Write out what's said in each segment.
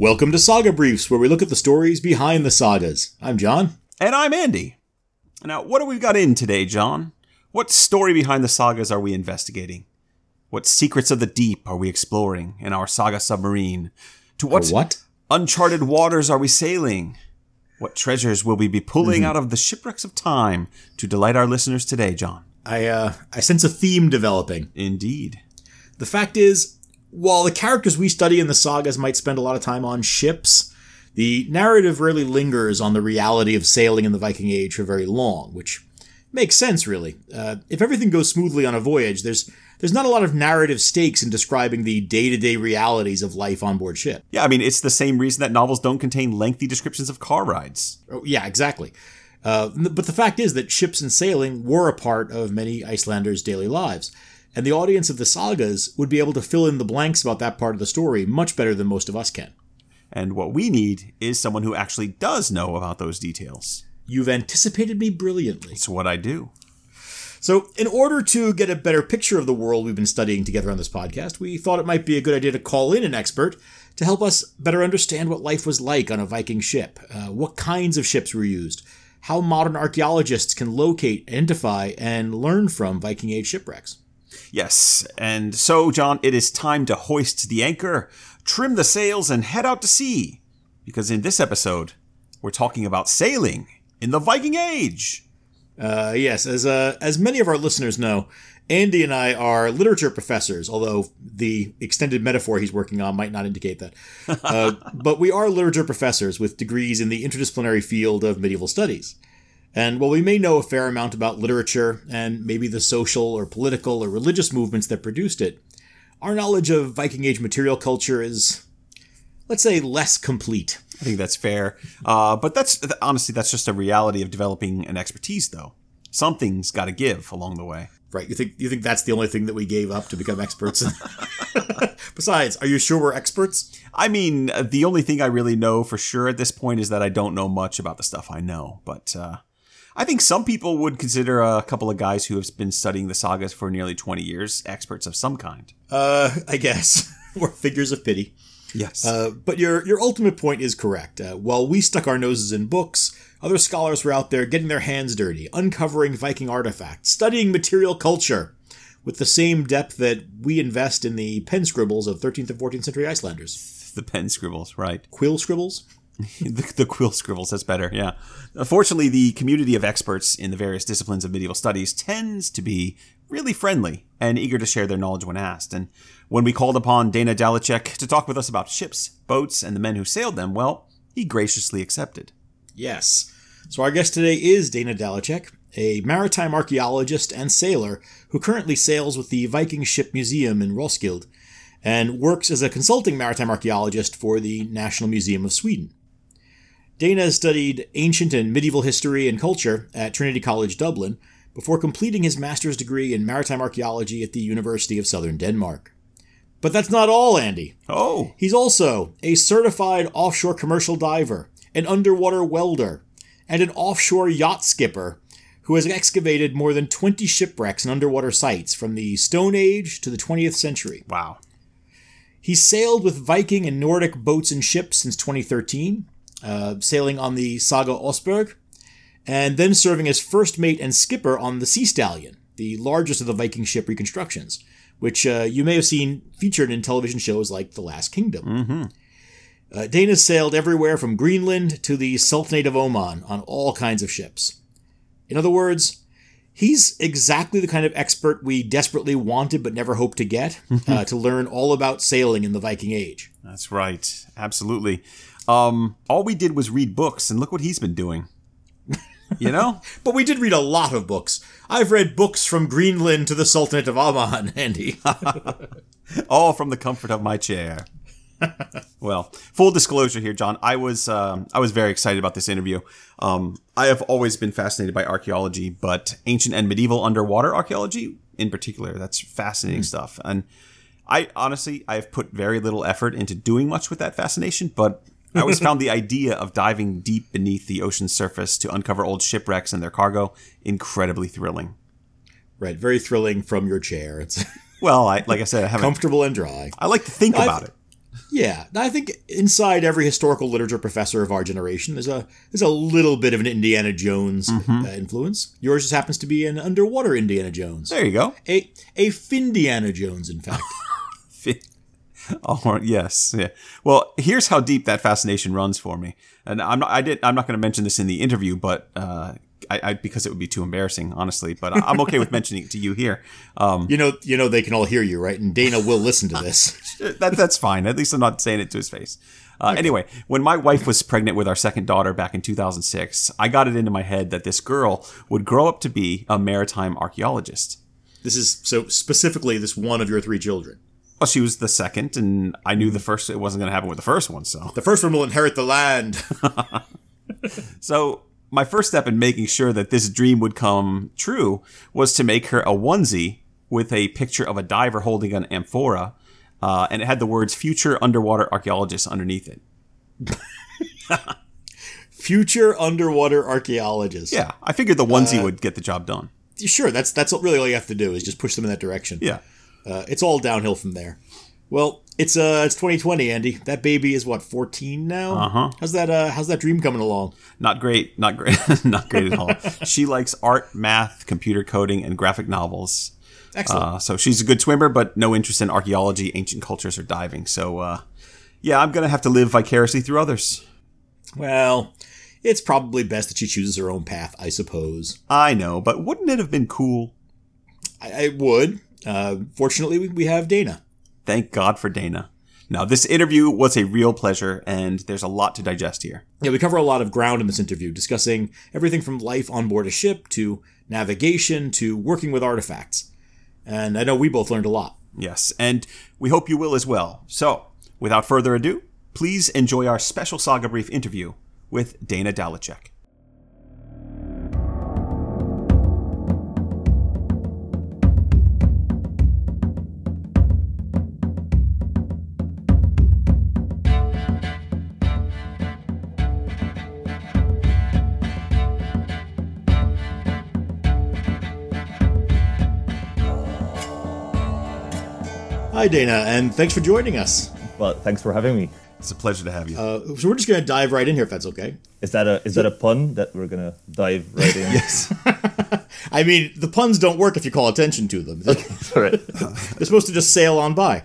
Welcome to Saga Briefs, where we look at the stories behind the sagas. I'm John. And I'm Andy. Now, what have we got in today, John? What story behind the sagas are we investigating? What secrets of the deep are we exploring in our saga submarine? To what uncharted waters are we sailing? What treasures will we be pulling out of the shipwrecks of time to delight our listeners today, John? I sense a theme developing. Indeed. The fact is, while the characters we study in the sagas might spend a lot of time on ships, the narrative rarely lingers on the reality of sailing in the Viking Age for very long, which makes sense, really. If everything goes smoothly on a voyage, there's not a lot of narrative stakes in describing the day-to-day realities of life on board ship. Yeah, I mean, it's the same reason that novels don't contain lengthy descriptions of car rides. Oh, yeah, exactly. But the fact is that ships and sailing were a part of many Icelanders' daily lives. And the audience of the sagas would be able to fill in the blanks about that part of the story much better than most of us can. And what we need is someone who actually does know about those details. You've anticipated me brilliantly. It's what I do. So, in order to get a better picture of the world we've been studying together on this podcast, we thought it might be a good idea to call in an expert to help us better understand what life was like on a Viking ship, what kinds of ships were used, how modern archaeologists can locate, identify, and learn from Viking Age shipwrecks. Yes, and so, John, it is time to hoist the anchor, trim the sails, and head out to sea. Because in this episode, we're talking about sailing in the Viking Age. Yes, as many of our listeners know, Andy and I are literature professors, although the extended metaphor he's working on might not indicate that. But we are literature professors with degrees in the interdisciplinary field of medieval studies. And while we may know a fair amount about literature and maybe the social or political or religious movements that produced it, our knowledge of Viking Age material culture is, let's say, less complete. I think that's fair. But that's just a reality of developing an expertise, though. Something's got to give along the way. Right. You think that's the only thing that we gave up to become experts? Besides, are you sure we're experts? I mean, the only thing I really know for sure at this point is that I don't know much about the stuff I know. But I think some people would consider a couple of guys who have been studying the sagas for nearly 20 years experts of some kind. I guess. Or figures of pity. Yes. But your ultimate point is correct. While we stuck our noses in books, other scholars were out there getting their hands dirty, uncovering Viking artifacts, studying material culture with the same depth that we invest in the pen scribbles of 13th and 14th century Icelanders. The pen scribbles, right. Quill scribbles? The quill scribbles, that's better, yeah. Fortunately, the community of experts in the various disciplines of medieval studies tends to be really friendly and eager to share their knowledge when asked. And when we called upon Dana Dalicek to talk with us about ships, boats, and the men who sailed them, well, he graciously accepted. Yes. So our guest today is Dana Dalicek, a maritime archaeologist and sailor who currently sails with the Viking Ship Museum in Roskilde and works as a consulting maritime archaeologist for the National Museum of Sweden. Dana has studied ancient and medieval history and culture at Trinity College, Dublin, before completing his master's degree in maritime archaeology at the University of Southern Denmark. But that's not all, Andy. Oh. He's also a certified offshore commercial diver, an underwater welder, and an offshore yacht skipper who has excavated more than 20 shipwrecks and underwater sites from the Stone Age to the 20th century. Wow. He's sailed with Viking and Nordic boats and ships since 2013. Sailing on the Saga Osberg, and then serving as first mate and skipper on the Sea Stallion, the largest of the Viking ship reconstructions, which you may have seen featured in television shows like The Last Kingdom. Mm-hmm. Dana's sailed everywhere from Greenland to the Sultanate of Oman on all kinds of ships. In other words, he's exactly the kind of expert we desperately wanted but never hoped to get, to learn all about sailing in the Viking Age. That's right. Absolutely. All we did was read books, and look what he's been doing, you know? But we did read a lot of books. I've read books from Greenland to the Sultanate of Oman, Andy. All from the comfort of my chair. Well, full disclosure here, John. I was very excited about this interview. I have always been fascinated by archaeology, but ancient and medieval underwater archaeology in particular. That's fascinating stuff. And I've put very little effort into doing much with that fascination, but I always found the idea of diving deep beneath the ocean's surface to uncover old shipwrecks and their cargo incredibly thrilling. Right, very thrilling from your chair. Well, like I said, I haven't... Comfortable and dry. I like to think about it. Yeah, I think inside every historical literature professor of our generation is a little bit of an Indiana Jones influence. Yours just happens to be an underwater Indiana Jones. There you go. A Findiana Jones, in fact. Oh, yes. Yeah. Well, here's how deep that fascination runs for me. And I'm not going to mention this in the interview, but because it would be too embarrassing, honestly. But I'm okay with mentioning it to you here. You know, they can all hear you, right? And Dana will listen to this. That's fine. At least I'm not saying it to his face. Okay. Anyway, when my wife was pregnant with our second daughter back in 2006, I got it into my head that this girl would grow up to be a maritime archaeologist. This is so specifically this one of your three children. Well, she was the second, and I knew the first. It wasn't going to happen with the first one, so the first one will inherit the land. So my first step in making sure that this dream would come true was to make her a onesie with a picture of a diver holding an amphora, and it had the words "Future Underwater Archaeologist" underneath it. Future Underwater Archaeologist. Yeah, I figured the onesie would get the job done. Sure, that's really all you have to do is just push them in that direction. Yeah. It's all downhill from there. Well, it's 2020, Andy. That baby is what, 14 now? Uh-huh. How's that dream coming along? Not great. Not great at all. She likes art, math, computer coding, and graphic novels. Excellent. So she's a good swimmer, but no interest in archaeology, ancient cultures, or diving. So, yeah, I'm going to have to live vicariously through others. Well, it's probably best that she chooses her own path, I suppose. I know, but wouldn't it have been cool? It would. Fortunately, we have Dana. Thank God for Dana. Now, this interview was a real pleasure, and there's a lot to digest here. Yeah, we cover a lot of ground in this interview, discussing everything from life on board a ship to navigation to working with artifacts. And I know we both learned a lot. Yes, and we hope you will as well. So, without further ado, please enjoy our special Saga Brief interview with Dana Dalicek. Hi, Dana, and thanks for joining us. Well, thanks for having me. It's a pleasure to have you. So we're just going to dive right in here, if that's okay. Is that a pun that we're going to dive right in? Yes. I mean, the puns don't work if you call attention to them. All right. They're supposed to just sail on by.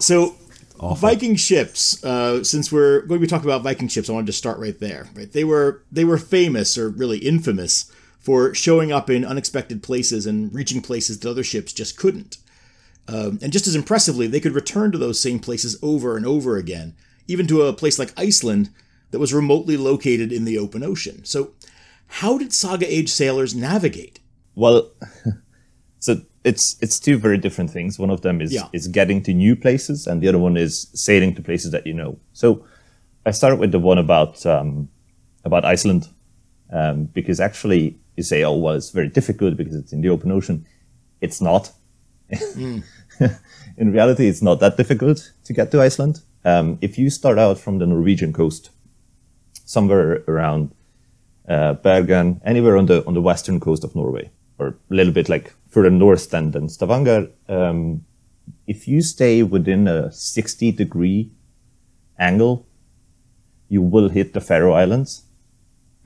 So awful. Viking ships, since we're going to be talking about Viking ships, I wanted to start right there. Right? They were famous, or really infamous, for showing up in unexpected places and reaching places that other ships just couldn't. And just as impressively, they could return to those same places over and over again, even to a place like Iceland that was remotely located in the open ocean. So how did Saga Age sailors navigate? Well, so it's two very different things. One of them is getting to new places, and the other one is sailing to places that you know. So I start with the one about Iceland, because actually you say, oh, well, it's very difficult because it's in the open ocean. It's not. In reality, it's not that difficult to get to Iceland. If you start out from the Norwegian coast, somewhere around Bergen, anywhere on the western coast of Norway, or a little bit like further north than Stavanger, if you stay within a 60-degree angle, you will hit the Faroe Islands.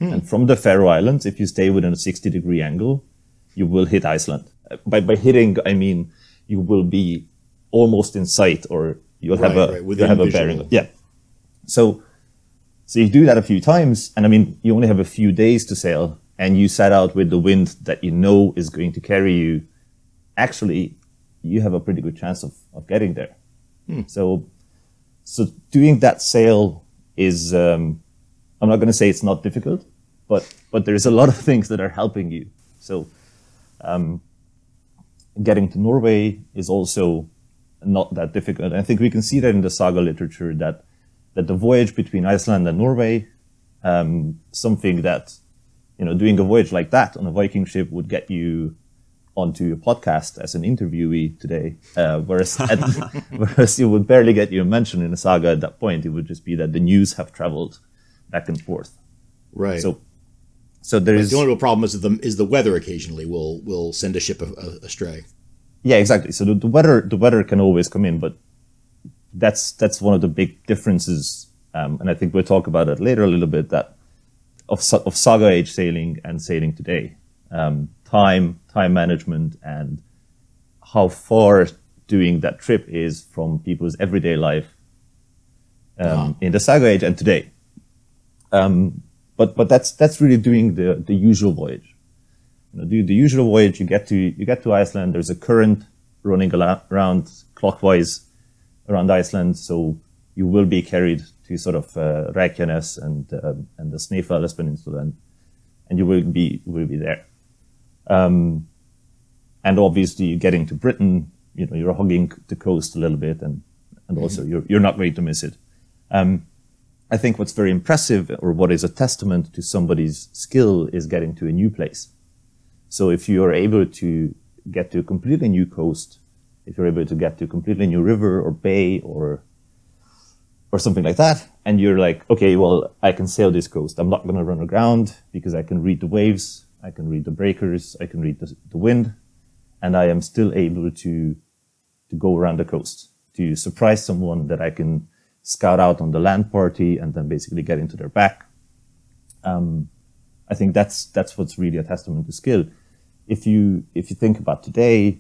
And from the Faroe Islands, if you stay within a 60-degree angle, you will hit Iceland. By hitting, I mean you will be almost in sight, or you'll have a bearing. Yeah. So you do that a few times, and I mean you only have a few days to sail, and you set out with the wind that you know is going to carry you. Actually, you have a pretty good chance of getting there. So doing that sail is I'm not going to say it's not difficult, but there is a lot of things that are helping you. So. Getting to Norway is also not that difficult. I think we can see that in the saga literature that the voyage between Iceland and Norway, something that, you know, doing a voyage like that on a Viking ship would get you onto a podcast as an interviewee today, whereas it would barely get you a mention in a saga at that point. It would just be that the news have traveled back and forth. Right. So there is, the only real problem is the weather occasionally will send a ship astray. Yeah, exactly. So the weather can always come in, but that's one of the big differences, and I think we'll talk about it later a little bit, that of Saga Age sailing and sailing today. Time management and how far doing that trip is from people's everyday life in the Saga Age and today. But that's really doing the usual voyage. You know, do the usual voyage. You get to Iceland. There's a current running around clockwise around Iceland, so you will be carried to sort of Reykjanes and the Snaefellsnes Peninsula, and you will be there. And obviously, getting to Britain, you know, you're hogging the coast a little bit, and also you're not going to miss it. I think what's very impressive, or what is a testament to somebody's skill, is getting to a new place. So if you are able to get to a completely new coast, if you're able to get to a completely new river or bay or something like that, and you're like, okay, well, I can sail this coast. I'm not going to run aground because I can read the waves, I can read the breakers, I can read the wind, and I am still able to go around the coast, to surprise someone that I can scout out on the land party and then basically get into their back. I think that's what's really a testament to skill. If you think about today,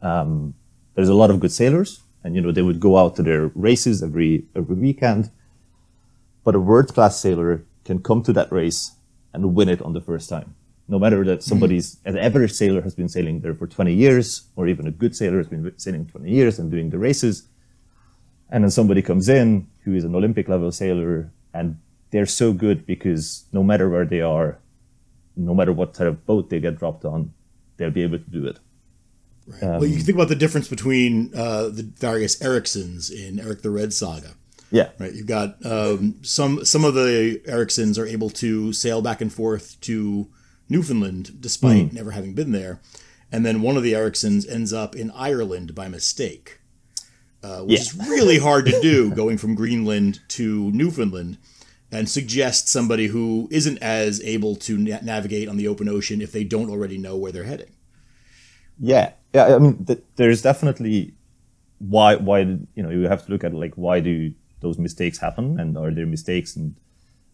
there's a lot of good sailors, and you know they would go out to their races every weekend. But a world-class sailor can come to that race and win it on the first time, no matter that an average sailor has been sailing there for 20 years, or even a good sailor has been sailing 20 years and doing the races. And then somebody comes in who is an Olympic-level sailor, and they're so good because no matter where they are, no matter what type of boat they get dropped on, they'll be able to do it. Right. Well, you can think about the difference between the various Ericsons in Eric the Red Saga. Yeah. Right. You've got some of the Ericsons are able to sail back and forth to Newfoundland despite never having been there. And then one of the Ericsons ends up in Ireland by mistake. Which is really hard to do, going from Greenland to Newfoundland, and suggest somebody who isn't as able to navigate on the open ocean if they don't already know where they're heading. Yeah. I mean, there's definitely why you know, you have to look at like, why do those mistakes happen, and are there mistakes, and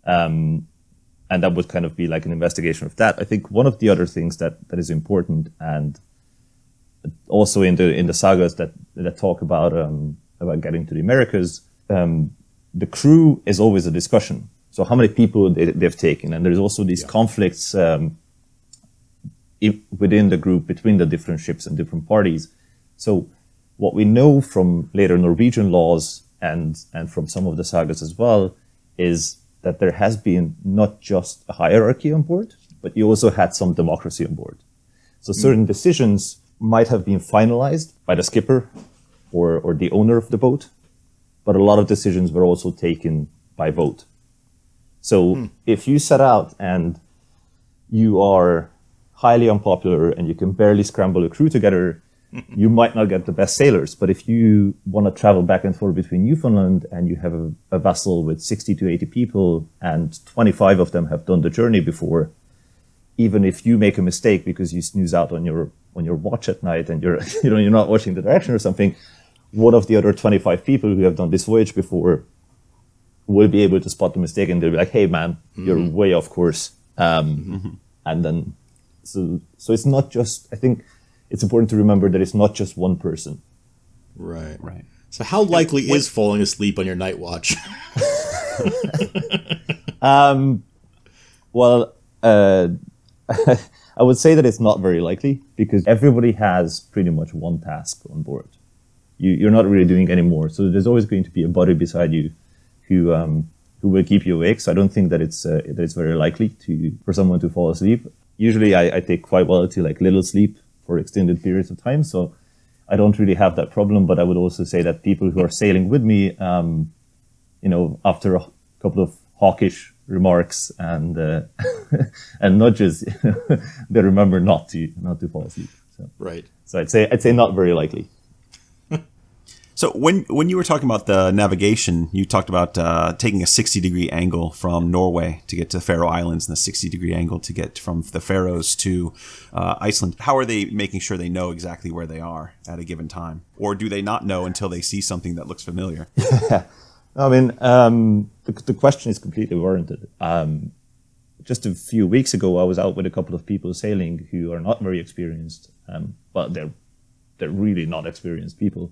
that would kind of be like an investigation of that. I think one of the other things that is important, and also in the sagas that talk about getting to the Americas, the crew is always a discussion. So how many people they've taken, and there's also these conflicts within the group between the different ships and different parties. So what we know from later Norwegian laws and from some of the sagas as well is that there has been not just a hierarchy on board, but you also had some democracy on board. So certain decisions might have been finalized by the skipper or the owner of the boat, but a lot of decisions were also taken by vote. So if you set out and you are highly unpopular and you can barely scramble a crew together, you might not get the best sailors. But if you want to travel back and forth between Newfoundland and you have a vessel with 60 to 80 people and 25 of them have done the journey before, even if you make a mistake because you snooze out on your watch at night and you're not watching the direction or something, one of the other 25 people who have done this voyage before will be able to spot the mistake, and they'll be like, "Hey man, you're way off course." And then, so it's not just, I think it's important to remember that it's not just one person. Right. So how likely is falling asleep on your night watch? I would say that it's not very likely, because everybody has pretty much one task on board. You're not really doing any more, so there's always going to be a body beside you who will keep you awake. So I don't think that it's very likely for someone to fall asleep. Usually, I take quite well to like little sleep for extended periods of time, so I don't really have that problem. But I would also say that people who are sailing with me, you know, after a couple of hawkish remarks and nudges, they remember not to fall asleep. So. Right. So I'd say not very likely. So when you were talking about the navigation, you talked about taking a 60-degree angle from Norway to get to the Faroe Islands and a 60-degree angle to get from the Faroes to Iceland. How are they making sure they know exactly where they are at a given time? Or do they not know until they see something that looks familiar? I mean, the question is completely warranted. Just a few weeks ago, I was out with a couple of people sailing who are not very experienced, but they're really not experienced people.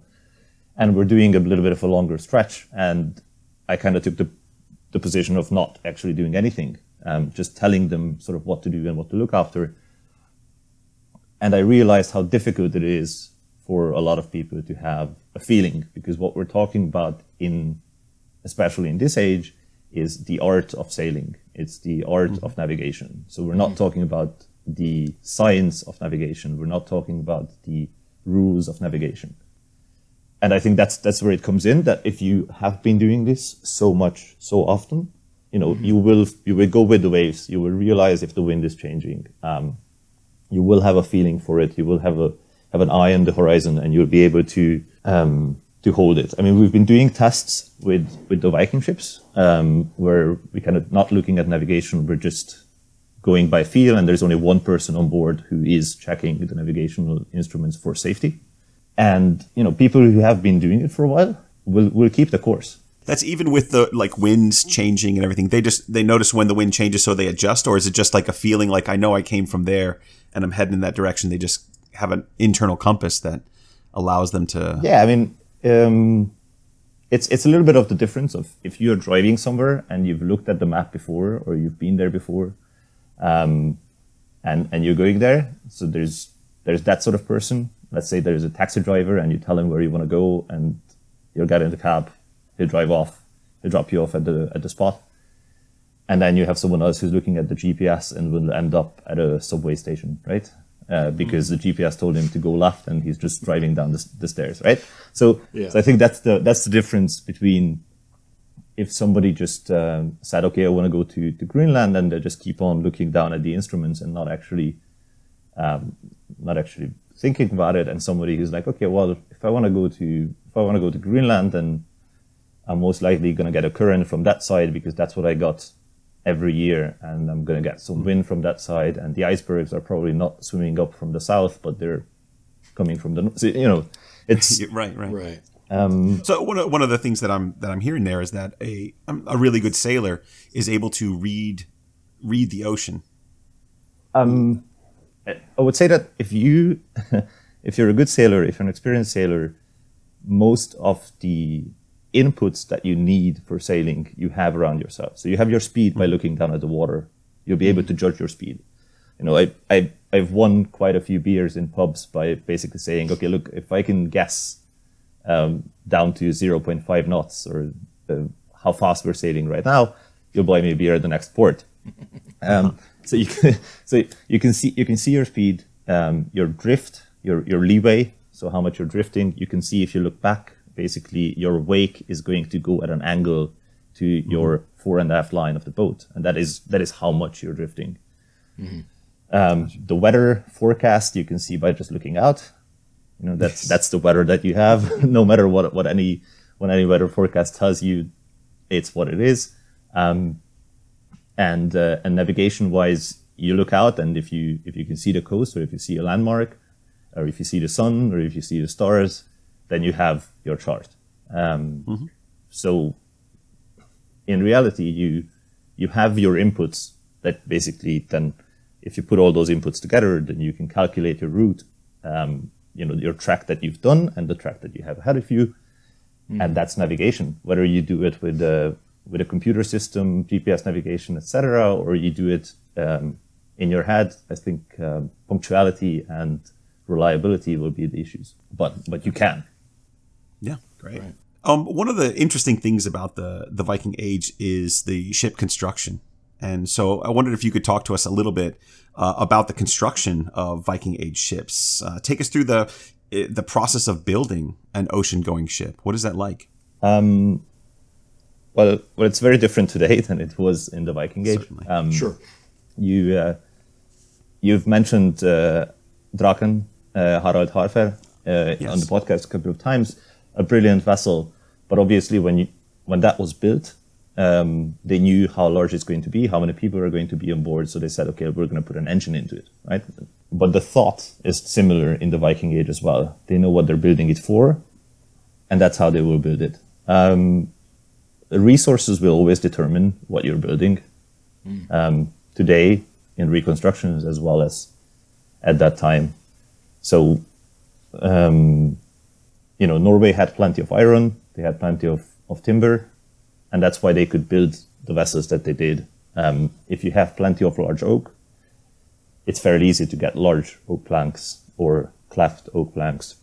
And we're doing a little bit of a longer stretch, and I kind of took the position of not actually doing anything, just telling them sort of what to do and what to look after. And I realized how difficult it is for a lot of people to have a feeling, because what we're talking about, especially in this age, is the art of sailing. It's the art of navigation. So we're not talking about the science of navigation. We're not talking about the rules of navigation. And I think that's where it comes in, that if you have been doing this so much, so often, you know, you will go with the waves. You will realize if the wind is changing. You will have a feeling for it. You will have an eye on the horizon, and you'll be able to hold it. I mean, we've been doing tests with the Viking ships, where we're kind of not looking at navigation. We're just going by feel, and there's only one person on board who is checking the navigational instruments for safety. And, you know, people who have been doing it for a while will keep the course. That's even with the, like, winds changing and everything. They notice when the wind changes, so they adjust? Or is it just like a feeling like, I know I came from there and I'm heading in that direction? They just have an internal compass that allows them to... Yeah, I mean, it's a little bit of the difference of if you're driving somewhere and you've looked at the map before, or you've been there before, and you're going there. So there's that sort of person. Let's say there's a taxi driver and you tell him where you want to go, and you'll get in the cab, he'll drive off, he'll drop you off at the spot. And then you have someone else who's looking at the GPS and will end up at a subway station, right? Because the GPS told him to go left and he's just driving down the stairs, right? So I think that's the difference between if somebody just said, okay, I want to go to Greenland, and they just keep on looking down at the instruments and not actually thinking about it, and somebody who's like, okay, well, if I want to go to Greenland, then I'm most likely going to get a current from that side because that's what I got every year, and I'm going to get some wind from that side, and the icebergs are probably not swimming up from the south, but they're coming from the north. So, you know, it's right. So one of the things that I'm hearing there is that a really good sailor is able to read the ocean. I would say that if you're a good sailor, if you're an experienced sailor, most of the inputs that you need for sailing, you have around yourself. So you have your speed by looking down at the water. You'll be able to judge your speed. You know, I've won quite a few beers in pubs by basically saying, okay, look, if I can guess down to 0.5 knots or how fast we're sailing right now, you'll buy me a beer at the next port. So you can see your speed, your drift, your leeway. So how much you're drifting. You can see if you look back. Basically, your wake is going to go at an angle to your fore and aft line of the boat, and that is how much you're drifting. The weather forecast you can see by just looking out. You know that's the weather that you have. No matter what any weather forecast tells you, it's what it is. And navigation-wise, you look out, and if you can see the coast, or if you see a landmark, or if you see the sun, or if you see the stars, then you have your chart. So, in reality, you have your inputs that basically then, if you put all those inputs together, then you can calculate your route, you know, your track that you've done and the track that you have ahead of you, and that's navigation. Whether you do it with a computer system, GPS navigation, etc., or you do it in your head. I think punctuality and reliability will be the issues, but you can. Yeah, great. Right. One of the interesting things about the Viking Age is the ship construction, and so I wondered if you could talk to us a little bit about the construction of Viking Age ships. Take us through the process of building an ocean-going ship. What is that like? Well, it's very different today than it was in the Viking Age. Certainly. Sure. You've mentioned Draken Harald Harfagre on the podcast a couple of times. a brilliant vessel. But obviously when that was built, they knew how large it's going to be, how many people are going to be on board. So they said, okay, we're going to put an engine into it, right? But the thought is similar in the Viking Age as well. They know what they're building it for, and that's how they will build it. Resources will always determine what you're building. Today in reconstructions as well as at that time. So, you know, Norway had plenty of iron, they had plenty of timber, and that's why they could build the vessels that they did. If you have plenty of large oak, it's fairly easy to get large oak planks or cleft oak planks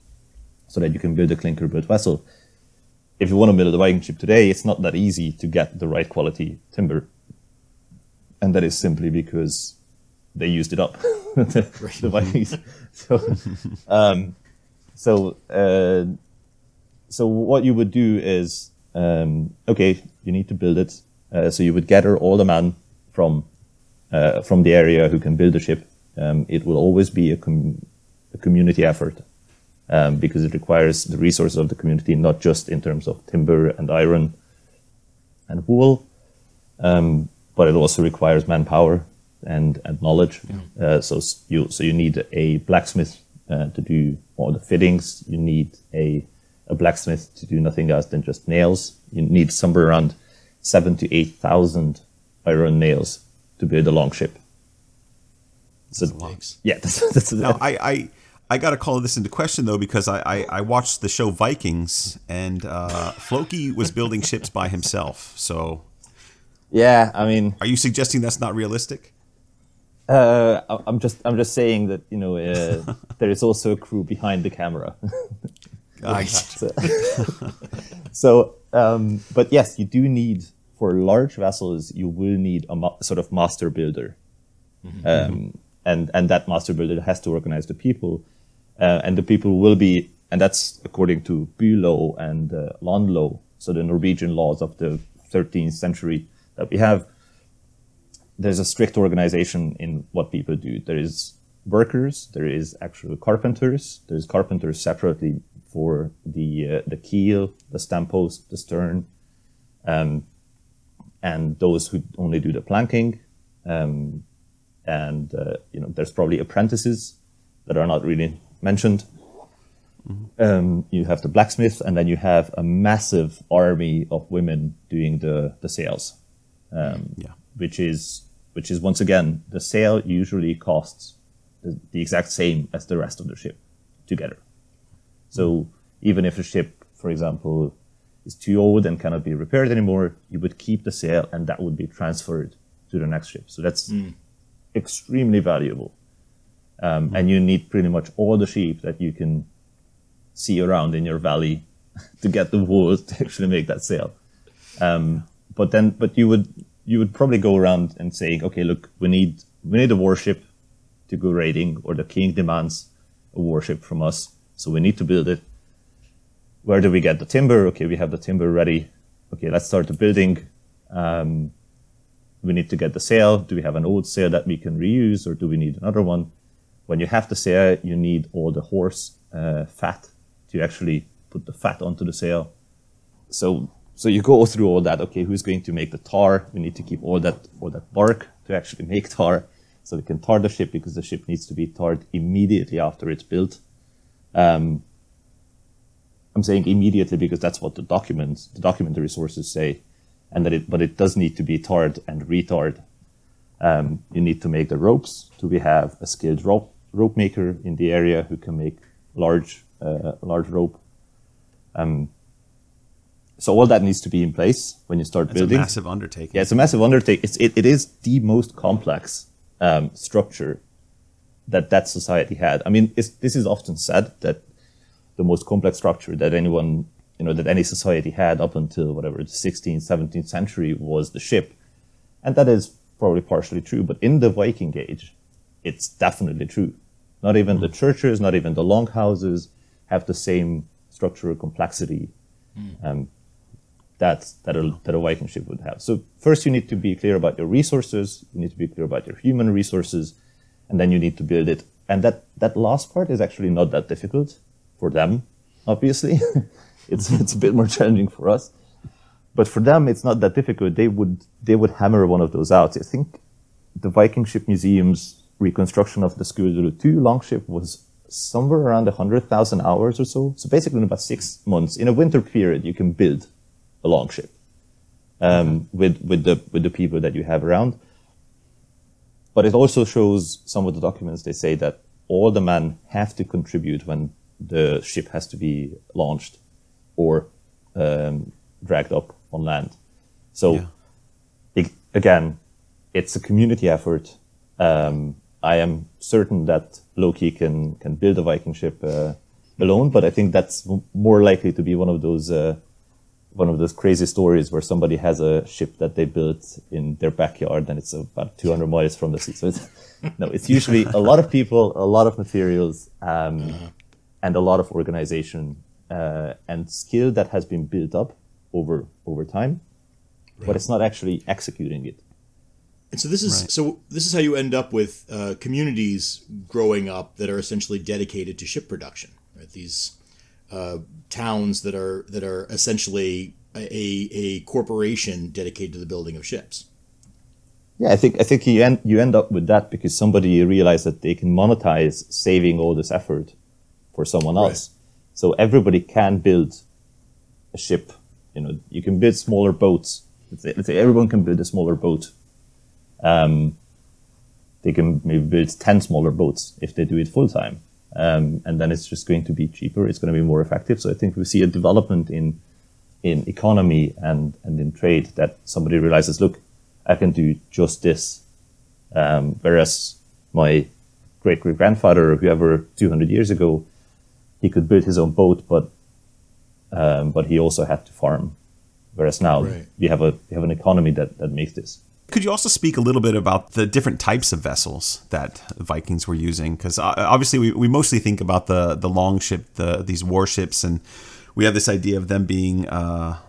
so that you can build a clinker-built vessel. If you want to build a Viking ship today, it's not that easy to get the right quality timber. And that is simply because they used it up, the Vikings. So what you would do is, okay, you need to build it. So you would gather all the men from the area who can build a ship. It will always be a community effort because it requires the resources of the community, not just in terms of timber and iron and wool, but it also requires manpower and knowledge. Yeah. So you need a blacksmith to do all the fittings. You need a blacksmith to do nothing else than just nails. You need somewhere around 7,000 to 8,000 iron nails to build a long ship. So yeah, that's now I got to call this into question, though, because I watched the show Vikings, and Floki was building ships by himself. So. Yeah, I mean, are you suggesting that's not realistic? I'm just saying that, you know, there is also a crew behind the camera. But yes, you do need, for large vessels, you will need a sort of master builder, and that master builder has to organize the people, and the people will be, and that's according to Bülow and Landlo, so the Norwegian laws of the 13th century. That we have, there's a strict organization in what people do. There is workers, there is actual carpenters, there's carpenters separately for the keel, the stampost, the stern, and those who only do the planking. You know, there's probably apprentices that are not really mentioned. You have the blacksmith, and then you have a massive army of women doing the sails. Which is once again, the sail usually costs the exact same as the rest of the ship together. So even if a ship, for example, is too old and cannot be repaired anymore, you would keep the sail and that would be transferred to the next ship. So that's extremely valuable. And you need pretty much all the sheep that you can see around in your valley to get the wool to actually make that sail. But you would probably go around and saying, okay, look, we need a warship to go raiding, or the king demands a warship from us, so we need to build it. Where do we get the timber? Okay, we have the timber ready. Okay, let's start the building. We need to get the sail. Do we have an old sail that we can reuse, or do we need another one? When you have the sail, you need all the horse fat to actually put the fat onto the sail. So you go through all that. Okay, who's going to make the tar? We need to keep all that bark to actually make tar, so we can tar the ship, because the ship needs to be tarred immediately after it's built. I'm saying immediately because that's what the documentary sources say, and but it does need to be tarred and retarred. You need to make the ropes. So we have a skilled rope maker in the area who can make large rope. So all that needs to be in place when you start building. It's a massive undertaking. Yeah, it's a massive undertaking. It is the most complex structure that society had. I mean, this is often said that the most complex structure that anyone, you know, that any society had up until whatever the 16th, 17th century was the ship, and that is probably partially true. But in the Viking Age, it's definitely true. Not even the churches, not even the longhouses have the same structural complexity. That a Viking ship would have. So first you need to be clear about your resources, you need to be clear about your human resources, and then you need to build it. And that last part is actually not that difficult for them, obviously. it's a bit more challenging for us. But for them, it's not that difficult. They would hammer one of those out. I think the Viking Ship Museum's reconstruction of the Skuldaloo 2 longship was somewhere around 100,000 hours or so. So basically in about 6 months, in a winter period, you can build a longship with the people that you have around. But it also shows some of the documents, they say that all the men have to contribute when the ship has to be launched or dragged up on land. So again, it's a community effort. I am certain that Loki can build a Viking ship alone, but I think that's more likely to be one of those crazy stories where somebody has a ship that they built in their backyard and it's about 200 miles from the sea. So it's usually a lot of people, a lot of materials, and a lot of organization and skill that has been built up over time, right. But it's not actually executing it. And so this is how you end up with communities growing up that are essentially dedicated to ship production, right? These towns that are essentially a corporation dedicated to the building of ships. Yeah, I think you end up with that because somebody realized that they can monetize saving all this effort for someone else. Right. So everybody can build a ship. You can build smaller boats. Let's say everyone can build a smaller boat. They can maybe build 10 smaller boats if they do it full time. And then it's just going to be cheaper. It's going to be more effective. So I think we see a development in economy and in trade that somebody realizes, look, I can do just this. Whereas my great-great-grandfather or whoever 200 years ago, he could build his own boat, but he also had to farm. Whereas now we have an economy that makes this. Could you also speak a little bit about the different types of vessels that the Vikings were using? Because obviously we mostly think about the longship, these warships, and we have this idea of them being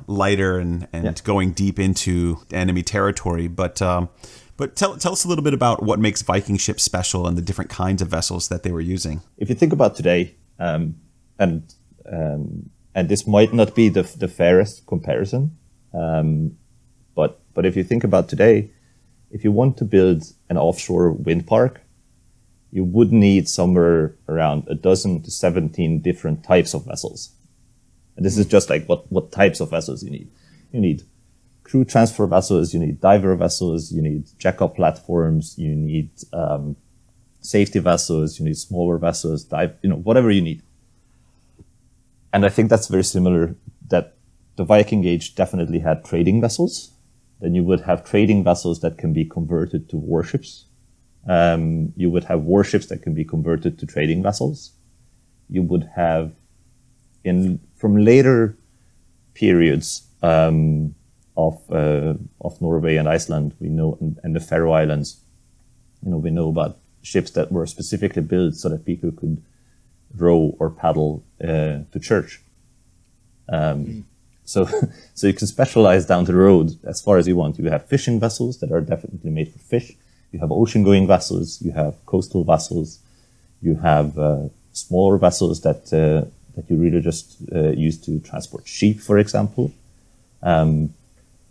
lighter and going deep into enemy territory. But tell us a little bit about what makes Viking ships special and the different kinds of vessels that they were using. If you think about today, and this might not be the fairest comparison, but if you think about today, if you want to build an offshore wind park, you would need somewhere around 12 to 17 different types of vessels. And this is just like what types of vessels you need. You need crew transfer vessels, you need diver vessels, you need jackup platforms, you need safety vessels, you need smaller vessels, whatever you need. And I think that's very similar, that the Viking Age definitely had trading vessels. Then you would have trading vessels that can be converted to warships. You would have warships that can be converted to trading vessels. You would have, from later periods of Norway and Iceland, we know, and the Faroe Islands, we know about ships that were specifically built so that people could row or paddle to church. So you can specialize down the road as far as you want. You have fishing vessels that are definitely made for fish. You have ocean-going vessels. You have coastal vessels. You have smaller vessels that you really just use to transport sheep, for example.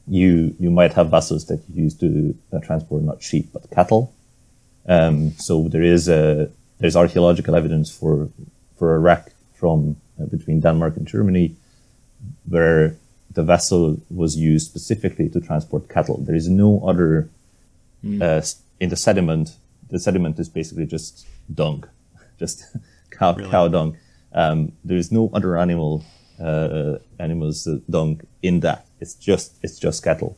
You might have vessels that you use to transport not sheep but cattle. So there's archaeological evidence for a wreck from between Denmark and Germany, where the vessel was used specifically to transport cattle. There is no other in the sediment. The sediment is basically just dung, just cow dung. There is no other animals dung in that. It's just cattle.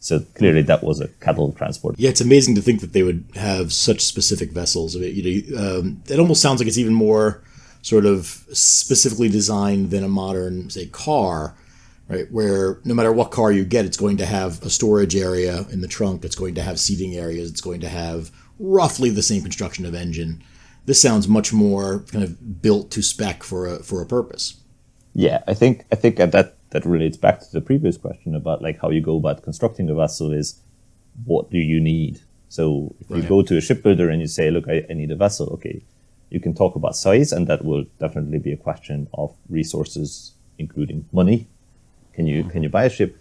So clearly that was a cattle transport. Yeah, it's amazing to think that they would have such specific vessels. It almost sounds like it's even more sort of specifically designed than a modern, say, car, right? Where no matter what car you get, it's going to have a storage area in the trunk. It's going to have seating areas. It's going to have roughly the same construction of engine. This sounds much more kind of built to spec for a purpose. Yeah, I think that relates back to the previous question about like how you go about constructing a vessel is what do you need? So if you go to a shipbuilder and you say, look, I need a vessel, okay. You can talk about size, and that will definitely be a question of resources including money. Can you buy a ship?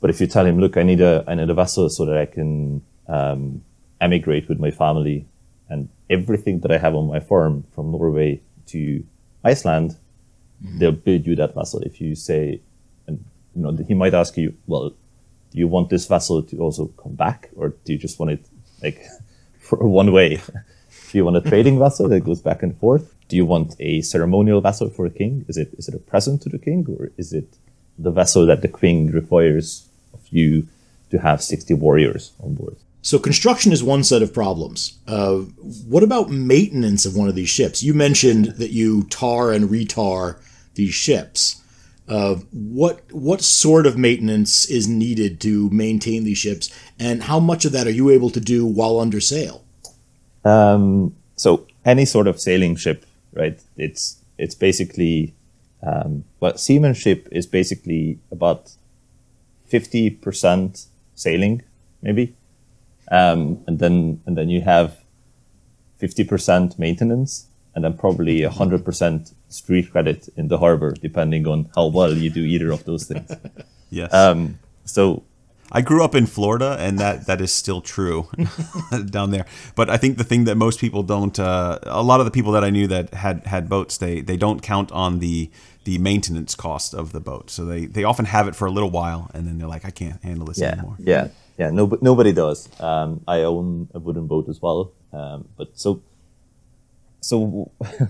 But if you tell him, look, I need a vessel so that I can emigrate with my family and everything that I have on my farm from Norway to Iceland, they'll build you that vessel. If you say, and you know, he might ask you, well, do you want this vessel to also come back, or do you just want it like for one way? Do you want a trading vessel that goes back and forth? Do you want a ceremonial vessel for a king? Is it a present to the king, or is it the vessel that the king requires of you to have 60 warriors on board? So construction is one set of problems. What about maintenance of one of these ships? You mentioned that you tar and retar these ships. What sort of maintenance is needed to maintain these ships, and how much of that are you able to do while under sail? So any sort of sailing ship, right? It's basically seamanship is basically about 50% sailing, maybe. And then you have 50% maintenance, and then probably 100% street credit in the harbor, depending on how well you do either of those things. Yes. So I grew up in Florida, and that is still true down there. But I think the thing that most people don't, a lot of the people that I knew that had boats, they don't count on the maintenance cost of the boat. So they often have it for a little while, and then they're like, I can't handle this anymore. Yeah, nobody does. I own a wooden boat as well. But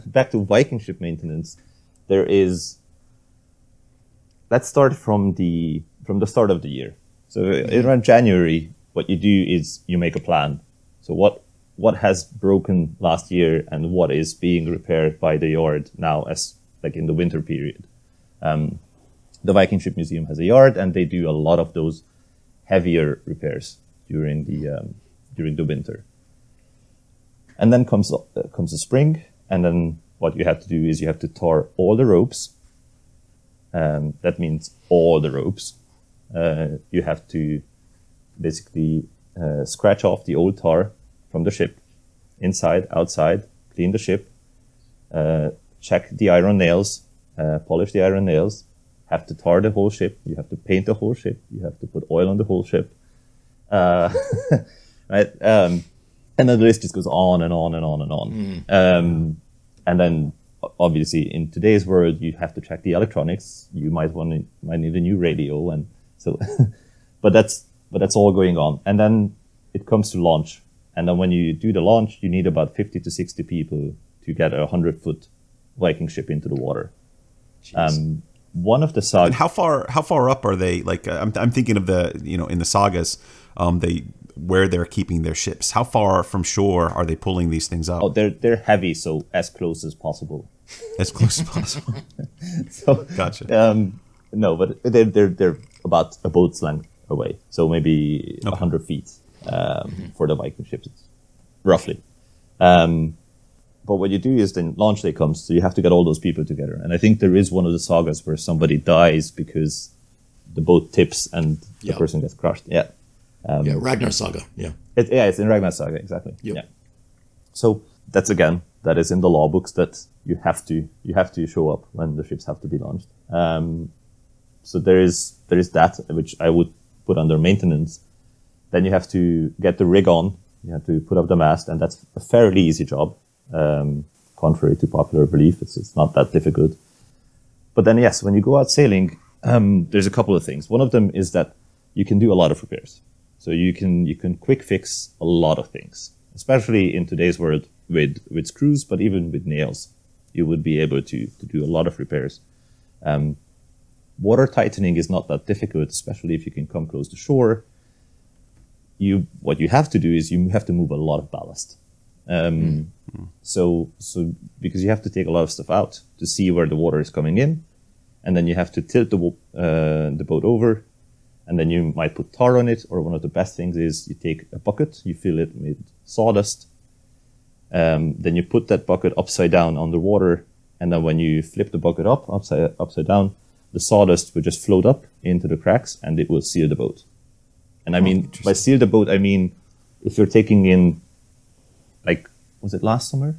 back to Viking ship maintenance, there is. Let's start from the start of the year. So around January, what you do is you make a plan. So what has broken last year and what is being repaired by the yard now, as like in the winter period. The Viking Ship Museum has a yard, and they do a lot of those heavier repairs during the winter. And then comes the spring, and then what you have to do is you have to tar all the ropes. That means all the ropes. You have to basically scratch off the old tar from the ship, inside, outside, clean the ship, check the iron nails, polish the iron nails, have to tar the whole ship, you have to paint the whole ship, you have to put oil on the whole ship, right? And then the list just goes on and on and on and on. And then, obviously, in today's world, you have to check the electronics. You might need a new radio, and so. but that's all going on. And then it comes to launch. And then when you do the launch, you need about 50 to 60 people to get a 100-foot Viking ship into the water. One of the sagas. And how far up are they? Like I'm thinking of the in the sagas, where they're keeping their ships. How far from shore are they pulling these things up? Oh, they're heavy, so as close as possible. As close as possible. So gotcha. No, but they're about a boat's length away, so maybe 100 feet for the Viking ships, roughly. But what you do is then launch day comes, so you have to get all those people together. And I think there is one of the sagas where somebody dies because the boat tips and the person gets crushed. Yeah. Ragnar saga. Yeah. It's in Ragnar saga, exactly. Yep. Yeah. So that is in the law books that you have to show up when the ships have to be launched. So there is that, which I would put under maintenance. Then you have to get the rig on. You have to put up the mast, and that's a fairly easy job. Contrary to popular belief, it's not that difficult. But then, yes, when you go out sailing, there's a couple of things. One of them is that you can do a lot of repairs. So you can quick fix a lot of things, especially in today's world with screws, but even with nails, you would be able to do a lot of repairs. Water tightening is not that difficult, especially if you can come close to shore. What you have to do is you have to move a lot of ballast. So because you have to take a lot of stuff out to see where the water is coming in, and then you have to tilt the boat over, and then you might put tar on it, or one of the best things is you take a bucket, you fill it with sawdust, then you put that bucket upside down on the water, and then when you flip the bucket upside down, the sawdust will just float up into the cracks, and it will seal the boat. And I mean, by seal the boat, I mean, if you're taking in, like, was it last summer?